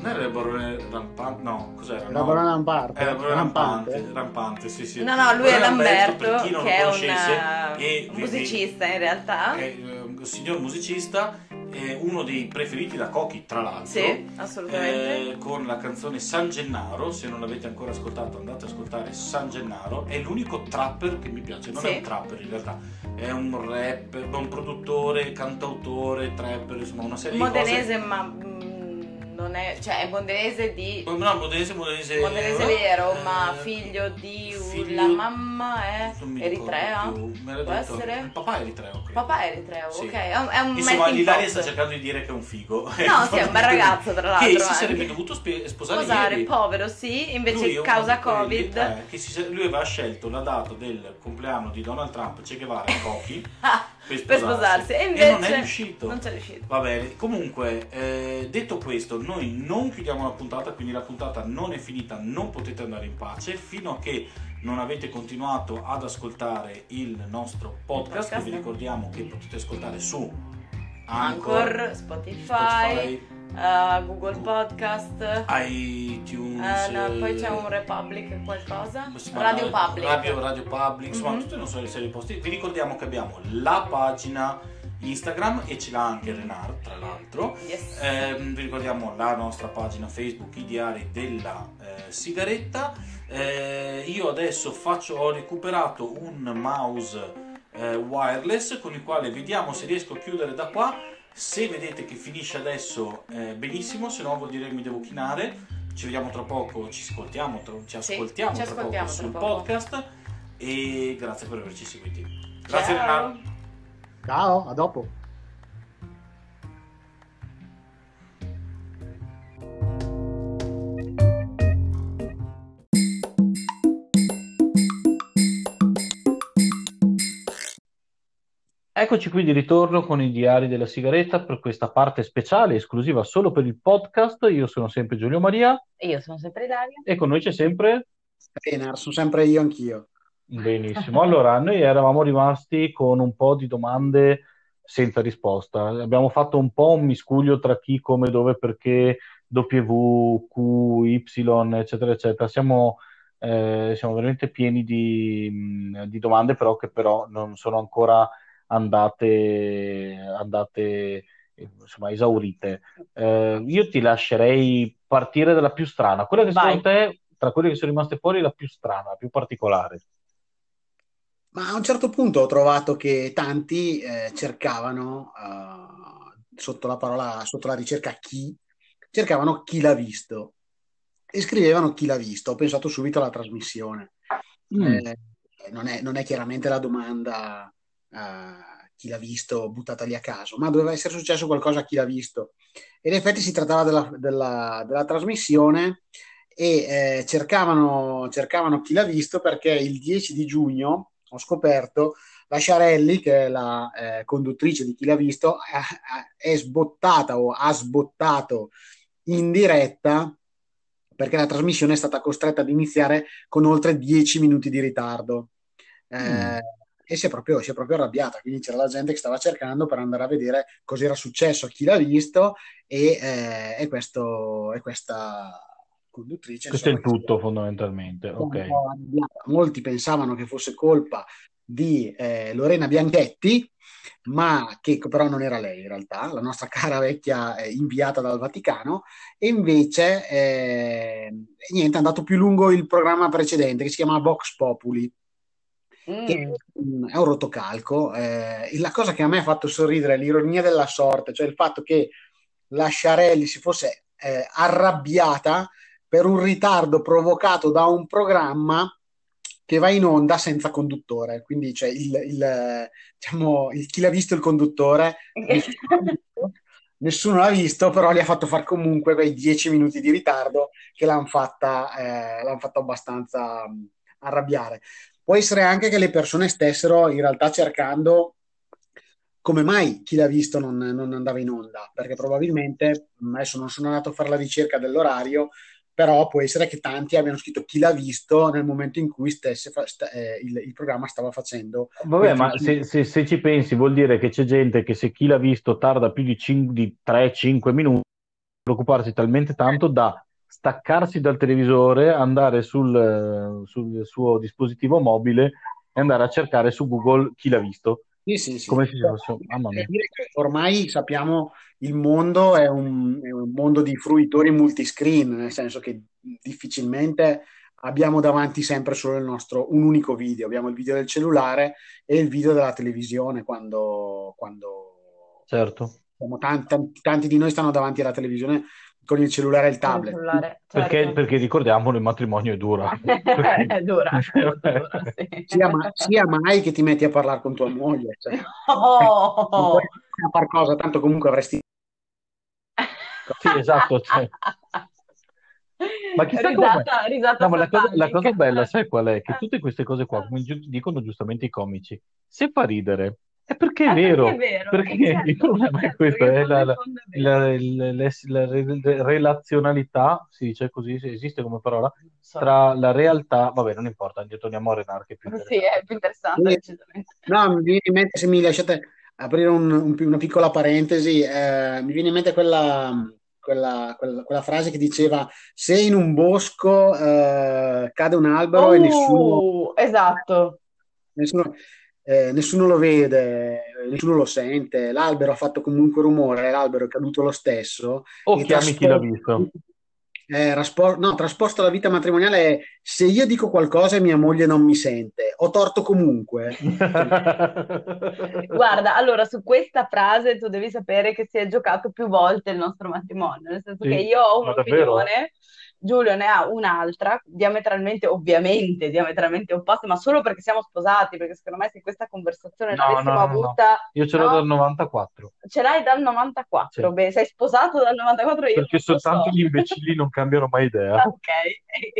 Non era il barone rampante? No, cos'era? Era il barone Lamberto. Era il barone rampante. Rampante, sì, sì. No, no, lui è Lamberto, Lamberto che è una... e un musicista in realtà. È un signor musicista. È uno dei preferiti da Cochi, tra l'altro. Sì, assolutamente. Eh, con la canzone San Gennaro, se non l'avete ancora ascoltato andate ad ascoltare San Gennaro. È l'unico trapper che mi piace, non sì. è un trapper in realtà, è un rapper, un produttore, cantautore, trapper, insomma una serie modenese, di cose. Modenese, ma... non è, cioè è modenese di... No, modenese, modenese... Modenese vero, eh, ma figlio di... Figlio... La mamma è eritrea? Può essere? Il papà è eritreo. Il papà è eritreo, sì. Ok. È un Insomma, l'Italia sta cercando di dire che è un figo. No, sì, è un bel ragazzo, tra l'altro. Che si sarebbe dovuto sposare, sposare ieri. Povero, sì, invece lui, causa Covid. Eh, che si, lui aveva scelto la data del compleanno di Donald Trump, Che Guevara e Cochi. Per sposarsi. per sposarsi e invece e non è riuscito. Non c'è riuscito. Va bene, comunque eh, detto questo noi non chiudiamo la puntata, quindi la puntata non è finita, non potete andare in pace fino a che non avete continuato ad ascoltare il nostro podcast, podcast. Che vi ricordiamo che potete ascoltare su Anchor, Anchor Spotify, Spotify uh, Google Podcast, iTunes, uh, no, poi c'è un Republic qualcosa, Radio Public, Radio, Radio Public, insomma mm-hmm. tutte non so le serie posti. Vi ricordiamo che abbiamo la pagina Instagram e ce l'ha anche Renard, tra l'altro. Yes. Eh, vi ricordiamo la nostra pagina Facebook, I Diari della eh, Sigaretta. Eh, io adesso faccio, ho recuperato un mouse eh, wireless con il quale vediamo se riesco a chiudere da qua. Se vedete che finisce adesso eh, benissimo, se no vuol dire che mi devo chinare. Ci vediamo tra poco, ci ascoltiamo, tra, ci ascoltiamo, sì, ci ascoltiamo tra, ascoltiamo poco tra sul poco. Podcast e grazie per averci seguiti. Grazie Renard. Ciao, a dopo. Eccoci qui di ritorno con i Diari della Sigaretta per questa parte speciale, esclusiva solo per il podcast. Io sono sempre Giulio Maria. E io sono sempre Daria. E con noi c'è sempre... Renard, sono sempre io anch'io. Benissimo, allora noi eravamo rimasti con un po' di domande senza risposta, abbiamo fatto un po' un miscuglio tra chi, come, dove, perché, W, Q, Y, eccetera, eccetera, siamo, eh, siamo veramente pieni di, di domande però che però non sono ancora andate, andate insomma esaurite. Eh, io ti lascerei partire dalla più strana, quella che secondo te, tra quelle che sono rimaste fuori, è la più strana, la più particolare. Ma a un certo punto ho trovato che tanti eh, cercavano, uh, sotto la parola, sotto la ricerca chi, cercavano chi l'ha visto e scrivevano chi l'ha visto. Ho pensato subito alla trasmissione. Mm. Eh, non è, non è chiaramente la domanda uh, chi l'ha visto buttata lì a caso, ma doveva essere successo qualcosa a chi l'ha visto. E in effetti si trattava della, della, della trasmissione e eh, cercavano, cercavano chi l'ha visto perché il dieci di giugno ho scoperto la Sciarelli, che è la eh, conduttrice di Chi l'ha visto, è sbottata o ha sbottato in diretta perché la trasmissione è stata costretta ad iniziare con oltre dieci minuti di ritardo. Eh, mm. E si è, proprio, si è proprio arrabbiata, quindi c'era la gente che stava cercando per andare a vedere cos'era successo a Chi l'ha visto e, eh, e, questo, e questa... conduttrice. Questo insomma, è il tutto fondamentalmente. Okay. Molti pensavano che fosse colpa di eh, Lorena Bianchetti, ma che però non era lei in realtà, la nostra cara vecchia eh, inviata dal Vaticano, e invece eh, niente, è andato più lungo il programma precedente che si chiama Vox Populi, mm. che um, è un rotocalco. Eh, la cosa che a me ha fatto sorridere è l'ironia della sorte, cioè il fatto che la Sciarelli si fosse eh, arrabbiata per un ritardo provocato da un programma che va in onda senza conduttore. Quindi cioè, il, il, diciamo, il, chi l'ha visto il conduttore, nessuno l'ha visto, però gli ha fatto far comunque quei dieci minuti di ritardo che l'hanno fatta, eh, l'hanno fatto abbastanza mh, arrabbiare. Può essere anche che le persone stessero in realtà cercando come mai chi l'ha visto non, non andava in onda, perché probabilmente, adesso non sono andato a fare la ricerca dell'orario, però può essere che tanti abbiano scritto chi l'ha visto nel momento in cui stesse fa- sta- eh, il, il programma stava facendo. Vabbè, ma se, se, se ci pensi vuol dire che c'è gente che se chi l'ha visto tarda più di, di tre cinque minuti, preoccuparsi talmente tanto da staccarsi dal televisore, andare sul, sul suo dispositivo mobile e andare a cercare su Google chi l'ha visto. Sì, sì, sì. Come si dice? Ah, ormai sappiamo il mondo è un, è un mondo di fruitori multiscreen, nel senso che difficilmente abbiamo davanti sempre solo il nostro un unico video, abbiamo il video del cellulare e il video della televisione quando, quando certo. Tanti, tanti di noi stanno davanti alla televisione con il cellulare e il tablet. Il cellulare, certo. Perché, perché ricordiamolo, il matrimonio è dura. È dura. dura sì. sia, mai, sia mai che ti metti a parlare con tua moglie. Cioè. Oh. Non puoi fare cosa, tanto comunque avresti... Sì, esatto. Cioè. Ma chissà risata, come... risata no, ma la, cosa, la cosa bella, sai qual è? Che tutte queste cose qua, come gi- dicono giustamente i comici, se fa ridere... È perché è vero, perché, è vero, perché certo, il problema certo, è questo, è la, la, la, la, la relazionalità, si dice così, esiste come parola, tra la realtà, vabbè non importa, torniamo a Renard che è più interessante. Sì, è più interessante. Eh, no, mi viene in mente, se mi lasciate aprire un, un, una piccola parentesi, eh, mi viene in mente quella... Quella, quella, quella frase che diceva se in un bosco eh, cade un albero oh, e nessuno... Esatto. Nessuno... Eh, nessuno lo vede, nessuno lo sente, l'albero ha fatto comunque rumore, l'albero è caduto lo stesso. O oh, chiami chi l'ha visto. Eh, raspo- no, trasposto alla vita matrimoniale è, se io dico qualcosa e mia moglie non mi sente, ho torto comunque. Guarda, allora su questa frase tu devi sapere che si è giocato più volte il nostro matrimonio, nel senso sì, che io ho un'opinione, Giulio ne ha un'altra, diametralmente, ovviamente, diametralmente opposta, ma solo perché siamo sposati, perché secondo me se questa conversazione no, l'avessimo no, no, avuta... No. Io ce l'ho no, dal novantaquattro. Ce l'hai dal novantaquattro, sì. Beh, sei sposato dal novantaquattro io perché soltanto so. Gli imbecilli non cambiano mai idea. Ok,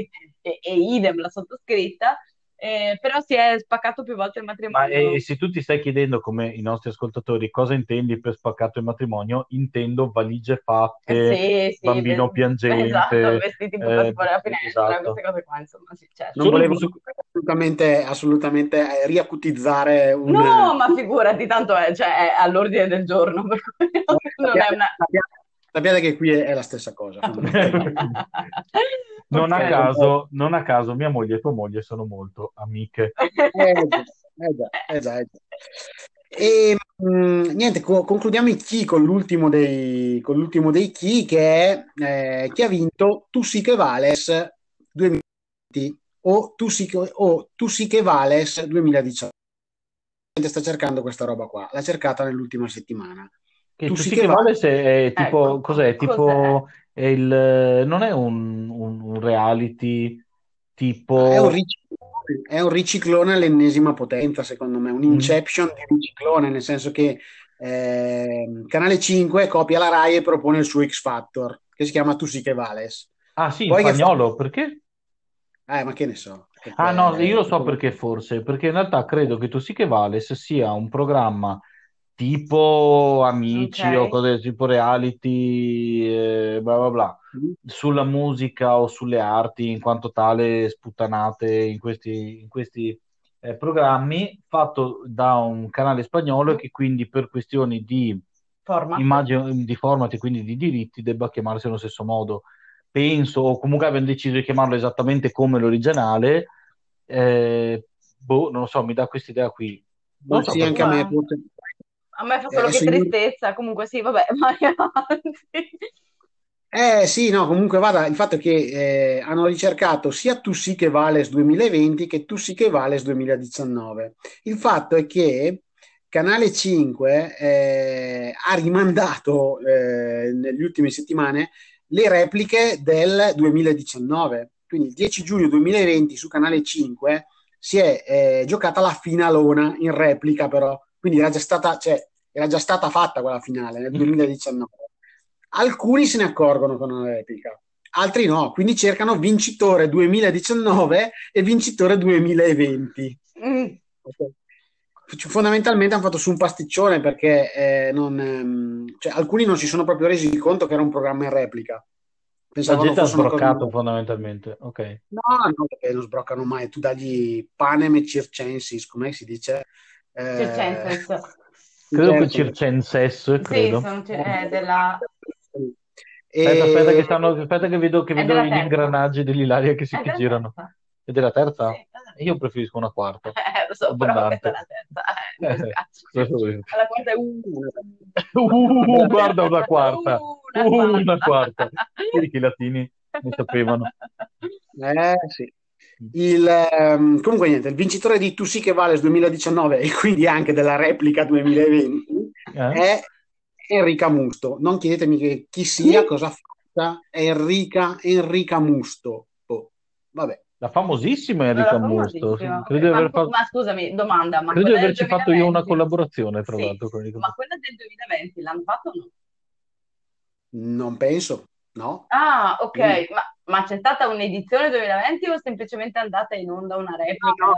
e, e, e idem la sottoscritta, eh, però si è spaccato più volte il matrimonio. Ma e, se tu ti stai chiedendo, come i nostri ascoltatori, cosa intendi per spaccato il matrimonio, intendo valigie fatte, eh sì, sì, bambino vestiti, piangente. Esatto, vestiti buttati eh, fuori la finestra, esatto. Queste cose qua, insomma, sì, certo. Non volevo assolutamente, assolutamente riacutizzare un... No, ma figurati, tanto è, cioè, è all'ordine del giorno, per cui non è una... Sappiate che qui è, è la stessa cosa. non, a caso, non a caso mia moglie e tua moglie sono molto amiche. Eh già, eh già, eh già, eh già. E mh, niente, co- concludiamo i chi con l'ultimo dei, con l'ultimo dei chi, che è eh, chi ha vinto Tu sì che vales duemilaventi o Tu sì che, o Tu sì che vales duemiladiciotto. Sta cercando questa roba qua, l'ha cercata nell'ultima settimana. Che tu, tu sì che, che vale se è tipo ecco, cos'è? Tipo cos'è? Il non è un, un reality tipo è un, riciclone, è un riciclone all'ennesima potenza, secondo me, un inception mm. di riciclone, nel senso che eh, Canale cinque copia la Rai e propone il suo X Factor che si chiama Tu sì che vales. Ah sì, poi in spagnolo, fa... perché? Eh, ma che ne so. Perché ah no, io lo so come... perché forse, perché in realtà credo che Tu sì che vales sia un programma tipo amici okay. o cose tipo reality eh, bla bla bla sulla musica o sulle arti in quanto tale sputtanate in questi, in questi eh, programmi fatto da un canale spagnolo che quindi per questioni di format, immagino, di format e quindi di diritti debba chiamarsi allo stesso modo penso o comunque abbiano deciso di chiamarlo esattamente come l'originale eh, boh non lo so mi dà questa idea qui non oh, so, sì, anche a me pute. A me fa solo eh, che tristezza, io... comunque sì, vabbè, ma Eh sì, no, comunque vada, il fatto è che eh, hanno ricercato sia Tu sì che vales duemilaventi che Tu sì che vales duemiladiciannove. Il fatto è che Canale cinque eh, ha rimandato eh, nelle ultime settimane le repliche del duemiladiciannove. Quindi il dieci giugno duemilaventi su Canale cinque si è eh, giocata la finalona in replica però. Quindi era già stata, cioè, era già stata fatta quella finale nel duemiladiciannove. Alcuni se ne accorgono con una replica, altri no. Quindi cercano vincitore duemiladiciannove e vincitore duemilaventi. Mm. Okay. Fondamentalmente hanno fatto su un pasticcione perché eh, non, ehm, cioè, alcuni non si sono proprio resi conto che era un programma in replica. La pensavo non gente ha fosse una cosa. sbroccato fondamentalmente. Ok. No, no, perché non sbroccano mai. Tu dagli panem circensis, come si dice? Eh, Circenses. Credo che certo. circenses, Sì, credo. sono, cir- è della, Aspetta, aspetta, che E... stanno, aspetta che vedo, che è vedo della gli terza. ingranaggi dell'Ilaria che si È che della girano. terza. Ed è la Sì, terza? è della Io terza. preferisco una quarta. Eh, lo so, però questa è Abbondante. la terza. Eh, mi Eh, dispiace. Cosa vuoi? Alla quarta è una. Uh, guarda una quarta. Una Uh, una quarta. quarta. Vedi che i latini ne sapevano. Eh, sì. Il, ehm, comunque niente, il vincitore di Tu sì che vales duemiladiciannove e quindi anche della replica duemilaventi Eh? è Enrica Musto. Non chiedetemi che- chi Chi? sia, cosa faccia. Enrica, Enrica Musto. Boh, vabbè. La famosissima No, Enrica la Musto. famosissima. Ok, Credo di ma, aver co- fatto... ma scusami, domanda, ma Credo di quella del averci fatto io una duemilaventi? collaborazione, tra Sì, l'altro, con Enrico ma Musto. quella del duemilaventi l'hanno fatto o no? Non penso, no? Ah, ok, Mm. ma, ma c'è stata un'edizione duemilaventi o è semplicemente andata in onda una No, replica? no,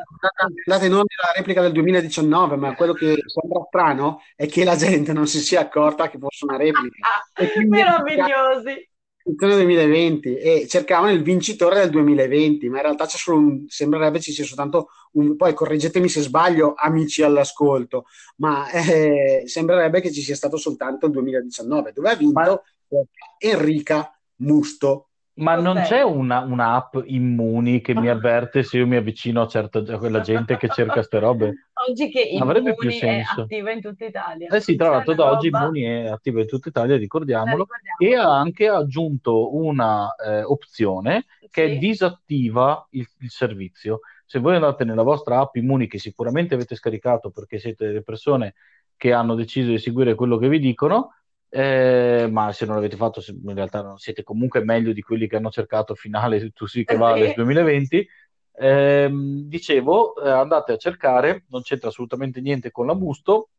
andate in onda la replica del duemiladiciannove, ma quello che sembra strano è che la gente non si sia accorta che fosse una replica e quindi ha cercato Meravigliosi. l'edizione duemilaventi e cercavano il vincitore del duemilaventi, ma in realtà c'è solo un- sembrerebbe ci sia soltanto un, poi correggetemi se sbaglio, amici all'ascolto, ma eh, sembrerebbe che ci sia stato soltanto il duemiladiciannove, dove ha Ma, vinto Enrica Musto. ma non c'è Cos'è? una, un'app Immuni che mi avverte se io mi avvicino a, certa, a quella gente che cerca ste robe? Oggi che Avrebbe più Immuni è senso. attiva in tutta Italia, Eh sì, tra c'è l'altro una da oggi roba, Immuni è attiva in tutta Italia, la ricordiamolo, e ricordiamo, ha anche aggiunto una eh, opzione che sì, disattiva il, il servizio. Se voi andate nella vostra app Immuni, che sicuramente avete scaricato perché siete delle persone che hanno deciso di seguire quello che vi dicono, eh, ma se non l'avete fatto, se- in realtà non siete comunque meglio di quelli che hanno cercato finale Tu sì che vales sì, duemilaventi. Ehm, dicevo, eh, andate a cercare, non c'entra assolutamente niente con la Musto,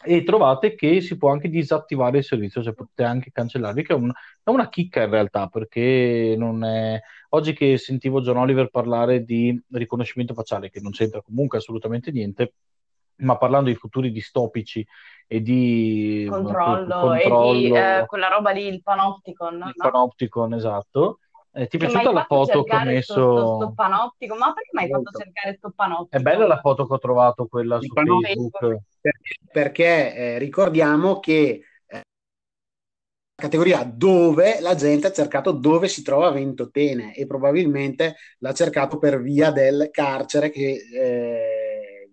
e trovate che si può anche disattivare il servizio, cioè potete anche cancellarli, che è, un- è una chicca in realtà, perché non è... Oggi che sentivo John Oliver parlare di riconoscimento facciale, che non c'entra comunque assolutamente niente, ma parlando di futuri distopici e di eh, controllo e di eh, controllo, quella roba lì, il panopticon, il no? panopticon, esatto. Eh, ti è Che mi hai piaciuta la fatto foto che ho cercare sto, sto, sto messo? panoptico? Ma perché mi hai fatto Molto. cercare sto È bella la panopticon foto che ho trovato, quella Il su su panoptico, Facebook. Facebook? perché, perché, eh, ricordiamo che eh, categoria dove la gente ha cercato dove si trova Ventotene e probabilmente l'ha cercato per via del carcere che eh,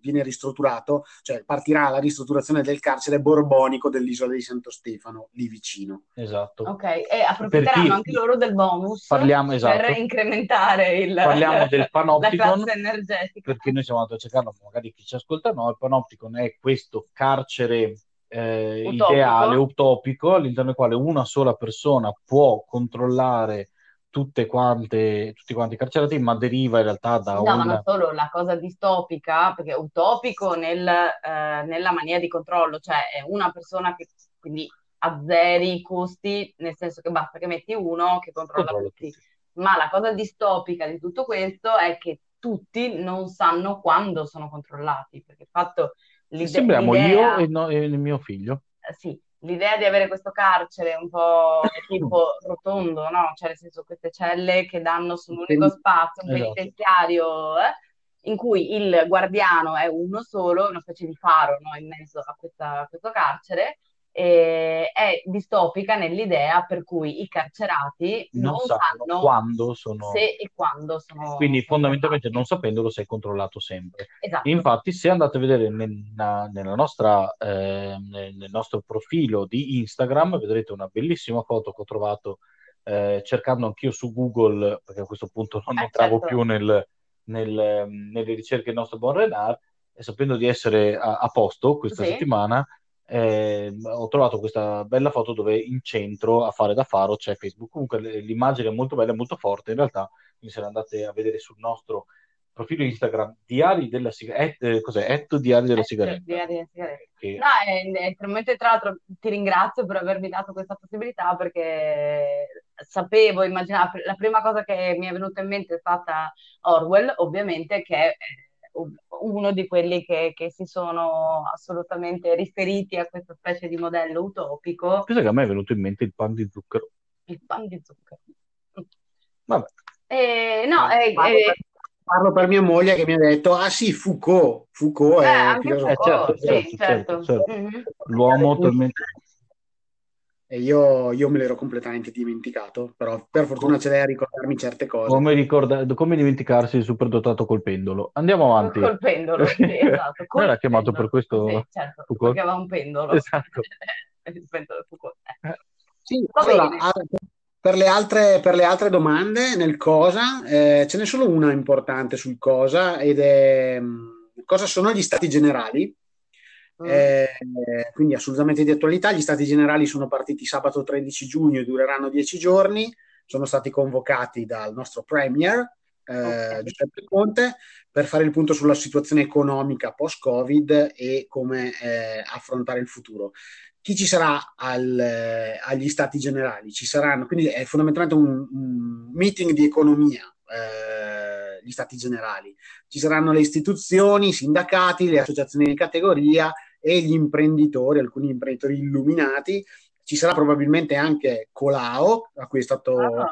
viene ristrutturato, cioè partirà la ristrutturazione del carcere borbonico dell'isola di Santo Stefano, lì vicino. Esatto. Ok, e Per approfitteranno chi anche loro del bonus parliamo, per esatto, incrementare il- parliamo del la panopticon, classe energetica. perché noi siamo andati a cercarlo, magari chi ci ascolta no, il panopticon è questo carcere eh, Utopico. ideale, utopico, all'interno del quale una sola persona può controllare tutte quante, tutti quanti i carcerati, ma deriva in realtà da No, ma non un... solo la cosa distopica, perché è utopico nel, eh, nella mania di controllo, cioè è una persona che quindi azzeri i costi, nel senso che basta che metti uno che controlla controllo tutti. tutti. Ma la cosa distopica di tutto questo è che tutti non sanno quando sono controllati, perché il fatto E l'ide- sembriamo io l'idea e, no- e il mio figlio. eh, sì, l'idea di avere questo carcere un po' tipo rotondo, no? Cioè, nel senso, queste celle che danno su un unico spazio, un Esatto. penitenziario, eh, in cui il guardiano è uno solo, una specie di faro, no? In mezzo a questa- a questo carcere, e è distopica nell'idea per cui i carcerati Non non sanno sanno quando sono... se e quando sono, Quindi sono fondamentalmente non controllati. sapendolo sei controllato sempre. Esatto. Infatti, se andate a vedere nella- nella nostra, eh, nel, nel nostro profilo di Instagram, vedrete una bellissima foto che ho trovato eh, cercando anch'io su Google, perché a questo punto non Eh, entravo certo. più nel- nel, ehm, nelle ricerche del nostro buon Renard, e sapendo di essere a, a posto questa Sì. settimana, eh, ho trovato questa bella foto dove in centro a fare da faro c'è Facebook. Comunque l- l'immagine è molto bella, è molto forte in realtà. Quindi se ne andate a vedere sul nostro profilo Instagram, Diari della Sigaretta, eh, cos'è? Etto Diari della Ecco, di Sigaretta, Ariel Sigarelli. No, che è, è estremamente, tra l'altro ti ringrazio per avermi dato questa possibilità perché sapevo, immaginavo, la prima cosa che mi è venuta in mente è stata Orwell, ovviamente, che è eh, uno di quelli che, che si sono assolutamente riferiti a questa specie di modello utopico, pensa che a me è venuto in mente il pan di zucchero. il pan di zucchero. Vabbè. Eh, no, eh, parlo, eh, per, parlo per mia moglie che mi ha detto, ah sì, Foucault, Foucault eh, è filosofo. Foucault, eh, certo, sì, certo, certo, certo. Mm-hmm. L'uomo tormentato. E io, io me l'ero completamente dimenticato, però per fortuna ce l'hai a ricordarmi certe cose. Come, ricorda- come dimenticarsi il superdotato col pendolo? Andiamo avanti. Col pendolo, sì, esatto. Col era chiamato pendolo. Per questo sì, certo, Foucault. Perché aveva un pendolo. Esatto. Il pendolo Foucault. Sì, allora, per le, altre, per le altre domande nel cosa, eh, ce n'è solo una importante sul cosa, ed è mh, cosa sono gli stati generali. Eh, quindi assolutamente di attualità. Gli stati generali sono partiti sabato tredici giugno e dureranno dieci giorni, sono stati convocati dal nostro premier eh, okay. Giuseppe Conte per fare il punto sulla situazione economica post-Covid e come eh, affrontare il futuro. Chi ci sarà al, eh, agli stati generali? Ci saranno, quindi è fondamentalmente un, un meeting di economia, eh, gli stati generali. Ci saranno le istituzioni, i sindacati, le associazioni di categoria e gli imprenditori, alcuni imprenditori illuminati. Ci sarà probabilmente anche Colao, a cui è stato, ah,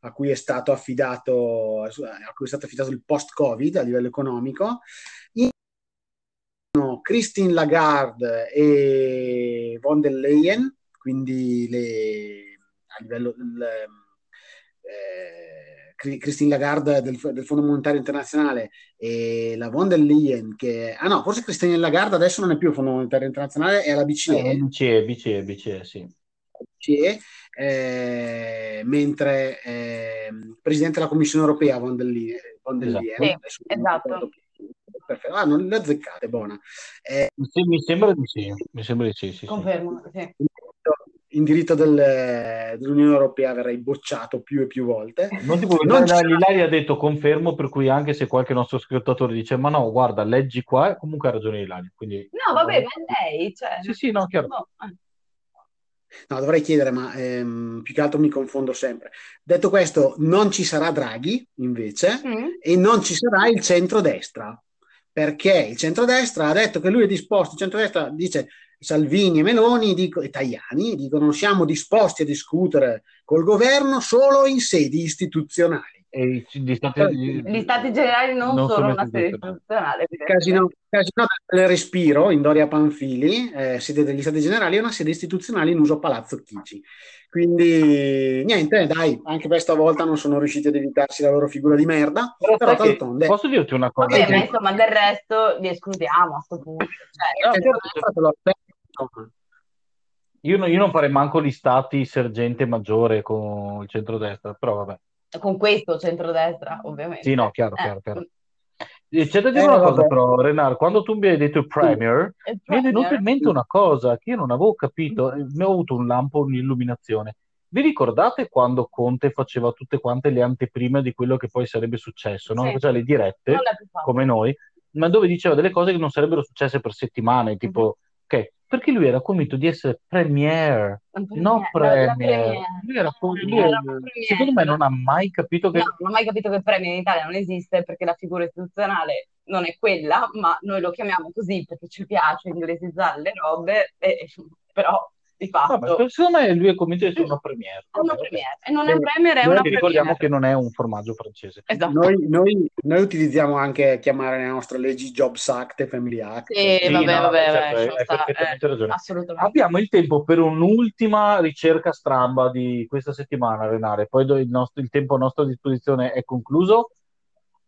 a cui è stato, a cui è stato affidato, a cui è stato affidato il post-Covid a livello economico. In... Christine Lagarde e von der Leyen, quindi le, a livello le, eh, Christine Lagarde del, del Fondo Monetario Internazionale e la von der Leyen che... Ah no, forse Christine Lagarde adesso non è più il Fondo Monetario Internazionale, è la B C E. BCE, BCE, BCE, sì. BCE, eh, mentre eh, Presidente della Commissione Europea, von der Leyen. Von der Leyen esatto. Sì, esatto. Perfetto, ah, non le azzeccate, buona. Eh, sì, mi sembra di sì, mi sembra di sì. sì Confermo, sì. Sì. L'indirizzo del, dell'Unione Europea verrei bocciato più e più volte. Non ti puoi non guardare, Ilaria ha detto confermo, per cui anche se qualche nostro ascoltatore dice ma no, guarda, leggi qua, comunque ha ragione Ilaria. Quindi, no, vabbè, ma lei... Cioè... Sì, sì, no, chiaro. No. No, dovrei chiedere, ma ehm, più che altro mi confondo sempre. Detto questo, non ci sarà Draghi, invece, mm. e non ci sarà il centrodestra, perché il centrodestra ha detto che lui è disposto, il centrodestra dice Salvini e Meloni dico, e Tajani dicono siamo disposti a discutere col governo solo in sedi istituzionali. E gli, stati, gli, gli stati generali non, non sono una sede istituzionale. Casino, Casino del Respiro in Doria Panfili, eh, sede degli stati generali, è una sede istituzionale in uso a Palazzo Chigi. Quindi niente, dai, anche questa volta non sono riusciti ad evitarsi la loro figura di merda. Però, però tantonde... Posso dirti una cosa? Vabbè, ma insomma del resto li escludiamo a sto punto. Cioè, eh, però, te lo io, non, io non farei manco gli stati sergente maggiore con il centrodestra, però vabbè. Con questo centrodestra, ovviamente. Sì, no, chiaro, eh. chiaro, chiaro. C'è da dire eh, una cosa vabbè. Però, Renar, quando tu mi hai detto premier, il premier, mi è venuta in mente una cosa che io non avevo capito, mm. mi ho avuto un lampo, un'illuminazione. Vi ricordate quando Conte faceva tutte quante le anteprime di quello che poi sarebbe successo, no? Sì. Faceva le dirette, come noi, ma dove diceva delle cose che non sarebbero successe per settimane, tipo, mm. ok, perché lui era convinto di essere premier, premier non premier. premier. Lui era convinto, lui era premier. Secondo me non ha mai capito che... No, non ha mai capito che premier in Italia non esiste, perché la figura istituzionale non è quella, ma noi lo chiamiamo così perché ci piace inglesizzare le robe, e, però di fatto... Vabbè, secondo me lui è convinto di essere una premier. È una premier, e non è un premier, è noi una premier. Ricordiamo che non è un formaggio francese. Esatto. Noi, noi, noi utilizziamo anche chiamare le nostre leggi Jobs Act e Family Act. Sì, sì vabbè, no, vabbè, certo, vabbè, hai perfettamente eh, ragione. Assolutamente. Abbiamo il tempo per un'ultima ricerca stramba di questa settimana, Renare. Poi il, nostro, il tempo a nostra disposizione è concluso.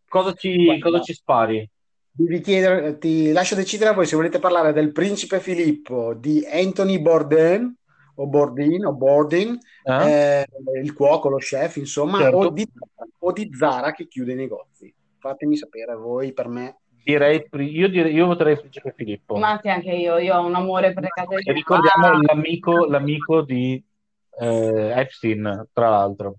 Cosa ci, cosa ci spari? Devi chiedere, ti lascio decidere a voi se volete parlare del Principe Filippo, di Anthony Bourdain o Bourdain o Bourdain, eh? Eh, il cuoco, lo chef, insomma, certo. o, di, o di Zara che chiude i negozi. Fatemi sapere voi, per me. Direi, io, direi, io voterei il Principe Filippo. Ma anche io, io ho un amore per le case di... Ricordiamo ah. l'amico, l'amico di eh, Epstein, tra l'altro.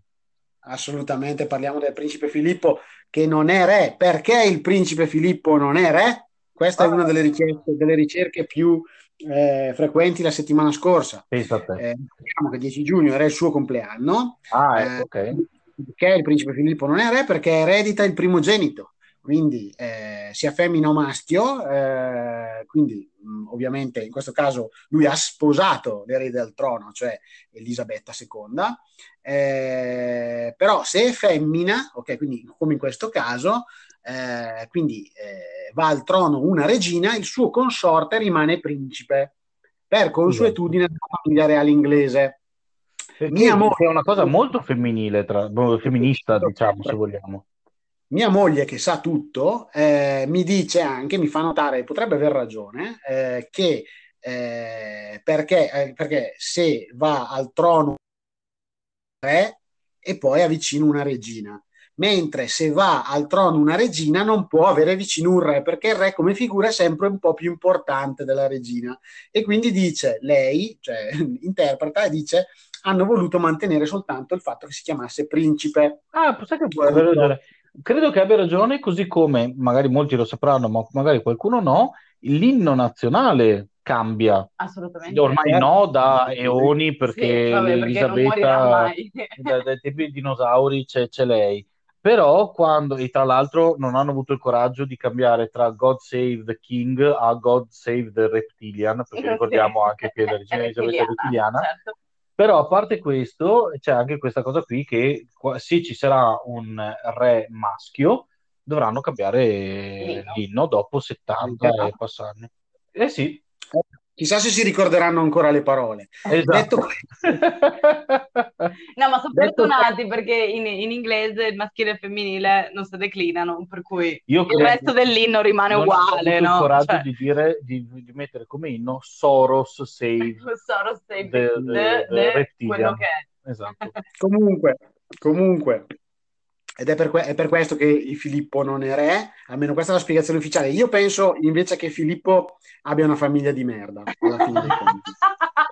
Assolutamente, parliamo del Principe Filippo che non è re. Perché il Principe Filippo non è re? Questa ah, è una delle ricerche, delle ricerche più eh, frequenti la settimana scorsa. Pensate. Eh, diciamo che dieci giugno era il suo compleanno. Ah, eh, eh, ok. Perché il Principe Filippo non è re? Perché eredita il primogenito. quindi eh, sia femmina o maschio, eh, quindi mh, ovviamente in questo caso lui ha sposato l'erede al trono, cioè Elisabetta seconda, eh, però se è femmina, ok, quindi come in questo caso, eh, quindi eh, va al trono una regina, il suo consorte rimane principe, per consuetudine della famiglia reale inglese. Mia moglie è una cosa molto femminile, tra, femminista, diciamo, se vogliamo. Mia moglie, che sa tutto, eh, mi dice anche, mi fa notare, potrebbe aver ragione, eh, che eh, perché, eh, perché se va al trono re e poi ha vicino una regina, mentre se va al trono una regina non può avere vicino un re, perché il re come figura è sempre un po' più importante della regina. E quindi dice, lei, cioè interpreta e dice, hanno voluto mantenere soltanto il fatto che si chiamasse principe. Ah, pensate che può avere ragione. Credo che abbia ragione, così come, magari molti lo sapranno, ma magari qualcuno no, l'inno nazionale cambia. Assolutamente. Ormai eh, no, da eoni, perché, sì, vabbè, perché Elisabetta, dai, dai tempi dei dinosauri c'è, c'è lei. Però quando, e tra l'altro non hanno avuto il coraggio di cambiare tra God Save the King a God Save the Reptilian, perché ricordiamo anche che la regina Elisabetta è reptiliana. Certo. Però a parte questo, c'è anche questa cosa qui che se ci sarà un re maschio dovranno cambiare l'inno dopo settanta e passarne. Eh sì. Chissà se si ricorderanno ancora le parole. Esatto. Detto... no, ma sono fortunati Detto... perché in, in inglese il maschile e il femminile non si declinano, per cui Io il credo. resto dell'inno rimane non uguale. Non ho avuto no? il coraggio cioè... di, dire, di, di mettere come inno Soros Save, Soros save the, the, the, the Reptilian. Quello che è. Esatto. comunque, comunque. Ed è per, que- è per questo che Filippo non è re, almeno questa è la spiegazione ufficiale. Io penso invece che Filippo abbia una famiglia di merda, alla fine dei conti.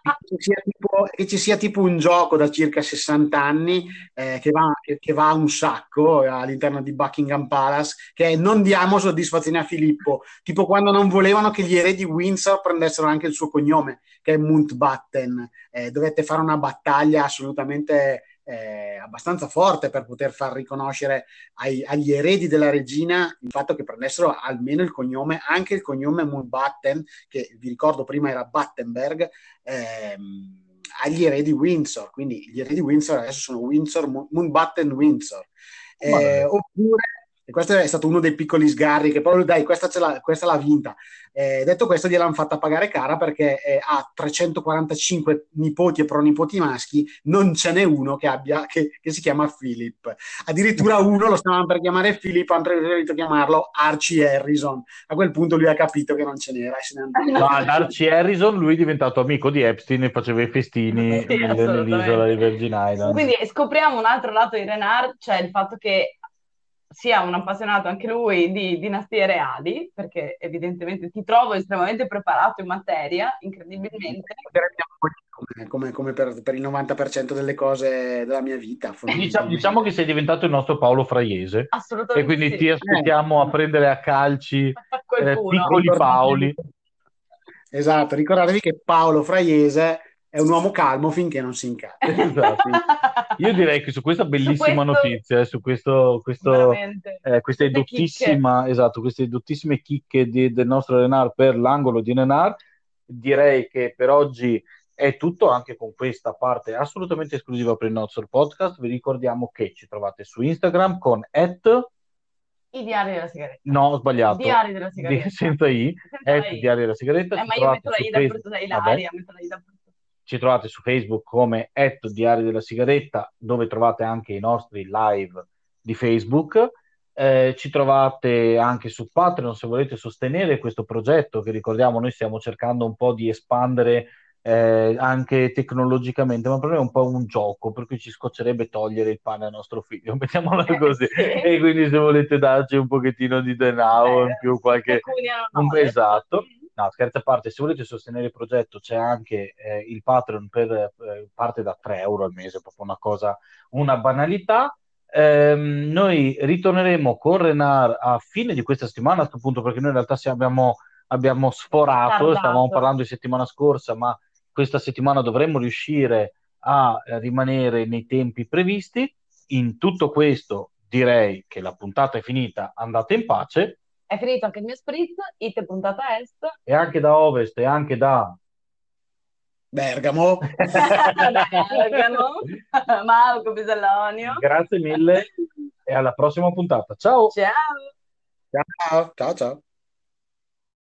Che, ci sia tipo, che ci sia tipo un gioco da circa sessanta anni eh, che, va, che, che va un sacco all'interno di Buckingham Palace, che è non diamo soddisfazione a Filippo, tipo quando non volevano che gli eredi Windsor prendessero anche il suo cognome, che è Mountbatten. Eh, dovette fare una battaglia assolutamente... Eh, abbastanza forte per poter far riconoscere ai, agli eredi della regina il fatto che prendessero almeno il cognome, anche il cognome Mountbatten, che vi ricordo prima era Battenberg, ehm, agli eredi Windsor. Quindi gli eredi Windsor adesso sono Windsor, Mountbatten Windsor. Eh, oppure, e questo è stato uno dei piccoli sgarri che proprio dai, questa, ce l'ha, questa l'ha vinta. Eh, detto questo, gliel'hanno fatta pagare cara perché eh, ha trecentoquarantacinque nipoti e pronipoti maschi, non ce n'è uno che abbia che, che si chiama Philip. Addirittura uno lo stavano per chiamare Philip, hanno preferito chiamarlo Archie Harrison. A quel punto lui ha capito che non ce n'era e se ne andava. No, ad Archie Harrison lui è diventato amico di Epstein e faceva i festini sì, nell'isola di Virgin Island. Quindi scopriamo un altro lato di Renard, cioè il fatto che sia un appassionato anche lui di dinastie reali, perché evidentemente ti trovo estremamente preparato in materia, incredibilmente. Come, come, come per, per il novanta per cento delle cose della mia vita. Diciamo, diciamo che sei diventato il nostro Paolo Fraiese. Assolutamente. E quindi sì. ti aspettiamo eh. a prendere a calci eh, piccoli Paoli. Esatto, ricordatevi che Paolo Fraiese è un uomo calmo finché non si incazza. Esatto. Io direi che su questa bellissima su questo... notizia, eh, su questo, questo, eh, questa edottissima, esatto, queste edottissime chicche di, del nostro Renard per l'angolo di Renard, direi che per oggi è tutto, anche con questa parte assolutamente esclusiva per il nostro podcast. Vi ricordiamo che ci trovate su Instagram con at I diari della sigaretta. No, ho sbagliato. I diari della sigaretta. Di, senza I. Senza I. I diari della sigaretta. Eh, ma io metto la I da preso da Ilaria, metto la I da preso. Ci trovate su Facebook come at Diario della Sigaretta, dove trovate anche i nostri live di Facebook. Eh, ci trovate anche su Patreon se volete sostenere questo progetto che, ricordiamo, noi stiamo cercando un po' di espandere eh, anche tecnologicamente, ma per noi è un po' un gioco, per cui ci scoccerebbe togliere il pane al nostro figlio, mettiamola così. E quindi se volete darci un pochettino di denaro in più, qualche... Un... Esatto. No, scherzo a parte, se volete sostenere il progetto c'è anche eh, il Patreon per eh, parte da tre euro al mese, proprio una cosa, una banalità. Ehm, noi ritorneremo con Renard a fine di questa settimana a questo punto, perché noi in realtà si abbiamo, abbiamo sforato, Tardato. Stavamo parlando di settimana scorsa, ma questa settimana dovremmo riuscire a rimanere nei tempi previsti. In tutto questo direi che la puntata è finita, andate in pace. È finito anche il mio spritz, ite puntata est. E anche da ovest, e anche da... Bergamo. Bergamo, Marco Pisellonio. Grazie mille e alla prossima puntata. Ciao. Ciao. Ciao, ciao, ciao.